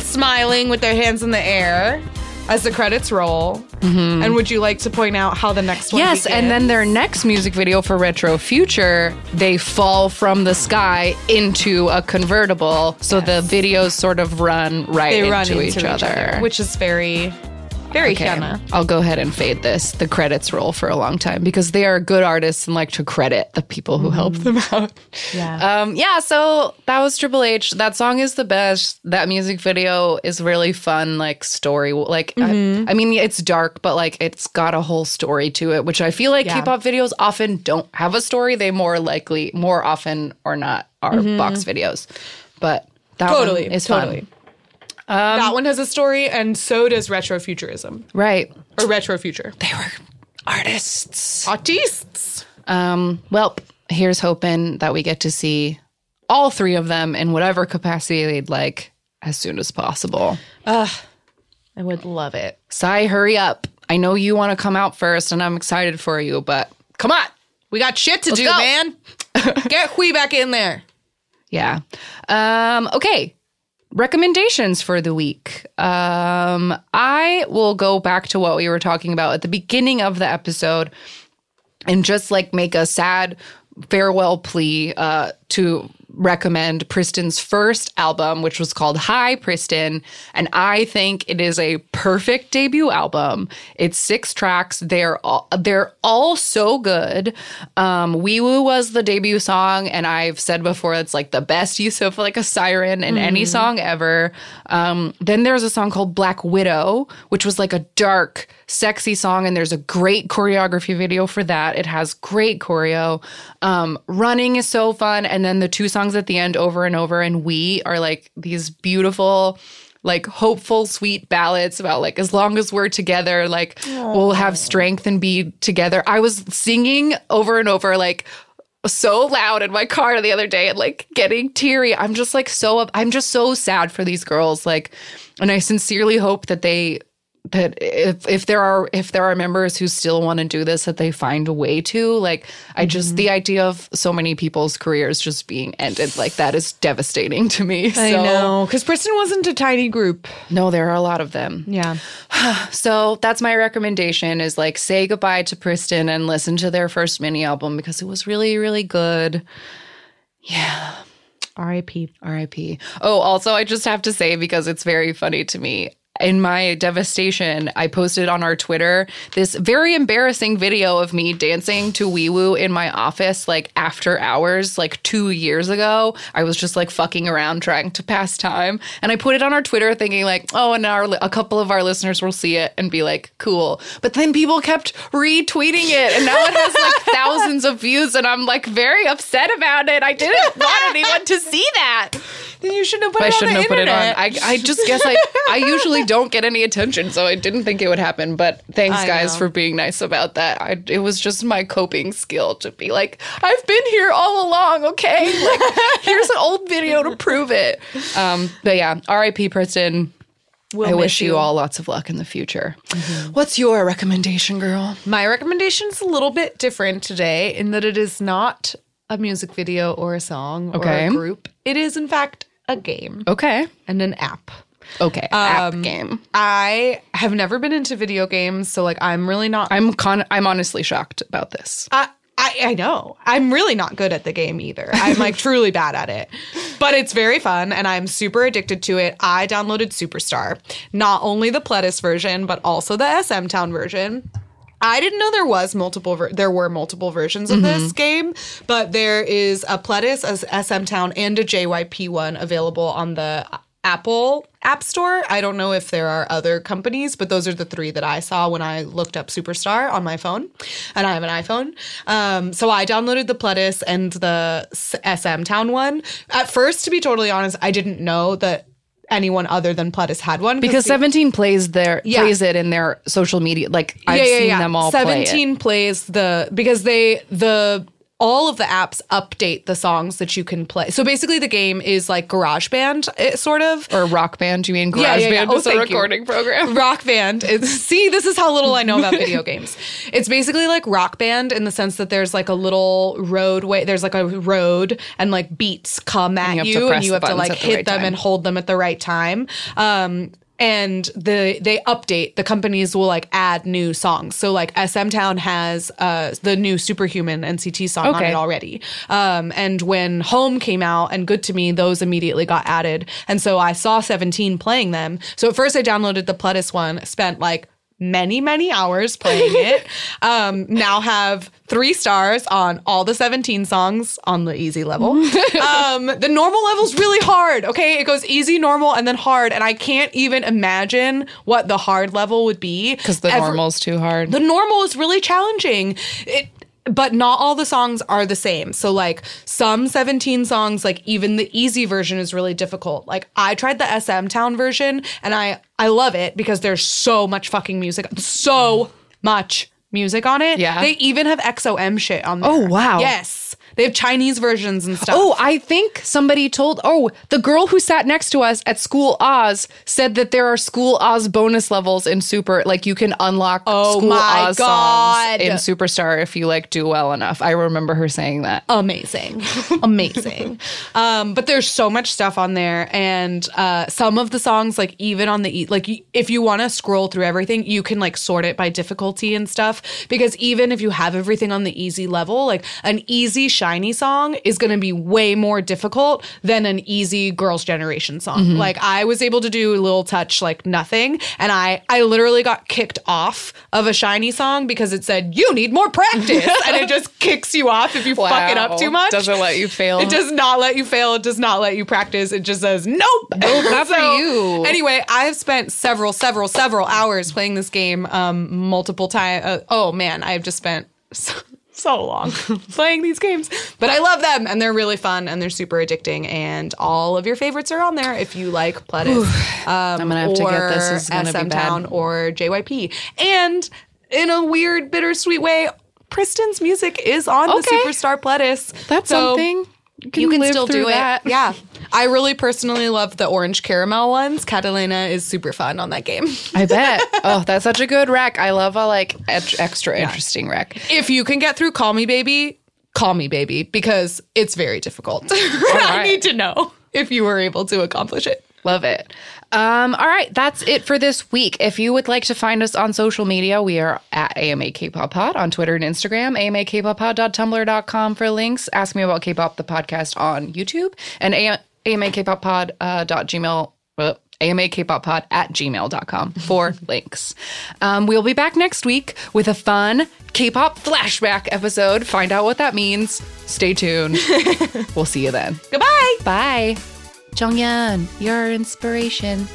smiling with their hands in the air, as the credits roll. Mm-hmm. And would you like to point out how the next one begins? Yes, and then their next music video for Retro Future, they fall from the sky into a convertible. So the videos sort of run into each other. Which is very... very Hyuna. I'll go ahead and fade this. The credits roll for a long time because they are good artists and like to credit the people who help them out. Yeah. So that was Triple H. That song is the best. That music video is really fun, like story. Like, I mean, it's dark, but like it's got a whole story to it, which I feel like K-pop videos often don't have a story. They more often than not are box videos. But that one is fun. That one has a story, and so does Retrofuturism. Right. Or Retrofuture. They were artists. Artists. Well, here's hoping that we get to see all three of them in whatever capacity they'd like as soon as possible. I would love it. Sai, hurry up. I know you want to come out first, and I'm excited for you, but come on. We got shit to do, man. Get Hui back in there. Yeah. Okay. Recommendations for the week. I will go back to what we were talking about at the beginning of the episode and just like make a sad farewell plea to recommend Pristin's first album, which was called Hi, Pristin. And I think it is a perfect debut album. It's 6 tracks. They're all so good. We Woo was the debut song, and I've said before it's like the best use of like a siren in any song ever. Then there's a song called Black Widow, which was like a dark, sexy song, and there's a great choreography video for that. It has great choreo. Running is so fun, and then the 2 songs at the end, Over and Over and We, are like these beautiful, like hopeful, sweet ballads about like as long as we're together, like we'll have strength and be together. I was singing Over and Over like so loud in my car the other day and like getting teary. I'm just like I'm just so sad for these girls, like, and I sincerely hope that if there are members who still want to do this, that they find a way to. Like, I just the idea of so many people's careers just being ended like that is devastating to me. I know, because Pristin wasn't a tiny group. No, there are a lot of them. Yeah. So that's my recommendation: is like say goodbye to Pristin and listen to their first mini album because it was really, really good. Yeah. R.I.P. R.I.P. Oh, also, I just have to say because it's very funny to me. In my devastation, I posted on our Twitter this very embarrassing video of me dancing to We Woo in my office, like, after hours, like, 2 years ago. I was just, like, fucking around trying to pass time. And I put it on our Twitter thinking, like, oh, and a couple of our listeners will see it and be like, cool. But then people kept retweeting it. And now it has, like, thousands of views. And I'm, like, very upset about it. I didn't want anyone to see that. Then you shouldn't have put it on. I shouldn't have put it on. I just guess I usually don't get any attention, so I didn't think it would happen. But thanks, guys, for being nice about that. It was just my coping skill to be like, I've been here all along, okay? Like, here's an old video to prove it. But yeah, R.I.P. Pristin. I wish you all lots of luck in the future. Mm-hmm. What's your recommendation, girl? My recommendation is a little bit different today in that it is not a music video or a song or a group. It is, in fact, a game. Okay. And an app. Okay. App game. I have never been into video games, so like I'm really not. I'm honestly shocked about this. I know. I'm really not good at the game either. I'm like truly bad at it. But it's very fun and I'm super addicted to it. I downloaded Superstar. Not only the Pledis version, but also the SM Town version. I didn't know there was there were multiple versions of this game, but there is a Pledis, a SM Town, and a JYP one available on the Apple App Store. I don't know if there are other companies, but those are the three that I saw when I looked up Superstar on my phone, and I have an iPhone. So I downloaded the Pledis and the SM Town one. At first, to be totally honest, I didn't know that anyone other than Pledis had one. Because 17 plays it in their social media. Like, I've seen them all play it. 17 plays all of the apps update the songs that you can play. So basically the game is like GarageBand, sort of. Or Rock Band, you mean? GarageBand is a recording program. Rock Band. See, this is how little I know about video games. It's basically like Rock Band in the sense that there's like a little roadway. There's like a road and like beats come at you and you have to like hit them and hold them at the right time. And they update. The companies will, like, add new songs. So, like, SM Town has the new Superhuman NCT song on it already. And when Home came out and Good To Me, those immediately got added. And so I saw 17 playing them. So at first I downloaded the Pledis one, spent, like, many, many hours playing it. Now have 3 stars on all the 17 songs on the easy level. The normal level's really hard, okay? It goes easy, normal, and then hard. And I can't even imagine what the hard level would be. Because the normal's too hard. The normal is really challenging. But not all the songs are the same. So, like, some 17 songs, like, even the easy version is really difficult. Like, I tried the SM Town version, and I love it because there's so much fucking music. So much music on it. Yeah. They even have XOM shit on there. Oh, wow. Yes. They have Chinese versions and stuff. Oh, I think somebody told... Oh, the girl who sat next to us at School Oz said that there are School Oz bonus levels in Super. Like, you can unlock School Oz songs in Superstar if you, like, do well enough. I remember her saying that. Amazing. Amazing. But there's so much stuff on there. And some of the songs, like, even on the... Like, if you want to scroll through everything, you can, like, sort it by difficulty and stuff. Because even if you have everything on the easy level, like, an easy... SHINee song is going to be way more difficult than an easy Girls' Generation song. Mm-hmm. Like, I was able to do Little Touch like nothing, and I literally got kicked off of a SHINee song because it said, you need more practice, and it just kicks you off if you fuck it up too much. Doesn't let you fail. It does not let you fail. It does not let you practice. It just says, nope. Not for you. Anyway, I've spent several hours playing this game multiple times. Oh, man, I've just spent... so long playing these games, but I love them and they're really fun and they're super addicting, and all of your favorites are on there if you like Pledis. I'm gonna have to get this. This is gonna SM be Town bad. Or JYP, and in a weird bittersweet way, Pristin's music is on the Superstar Pledis. That's something. You can still do that. Yeah. I really personally love the Orange Caramel ones. Catalina is super fun on that game. I bet. Oh, that's such a good rec. I love a like extra interesting rec. If you can get through Call Me Baby, because it's very difficult. I need to know if you were able to accomplish it. Love it. All right. That's it for this week. If you would like to find us on social media, we are at AMA K-Pop Pod on Twitter and Instagram, amakpoppod.tumblr.com for links. Ask Me About K-Pop, the podcast on YouTube, and amakpoppod@gmail.com for links. We'll be back next week with a fun K-pop flashback episode. Find out what that means. Stay tuned. We'll see you then. Goodbye. Bye. Jonghyun, your inspiration.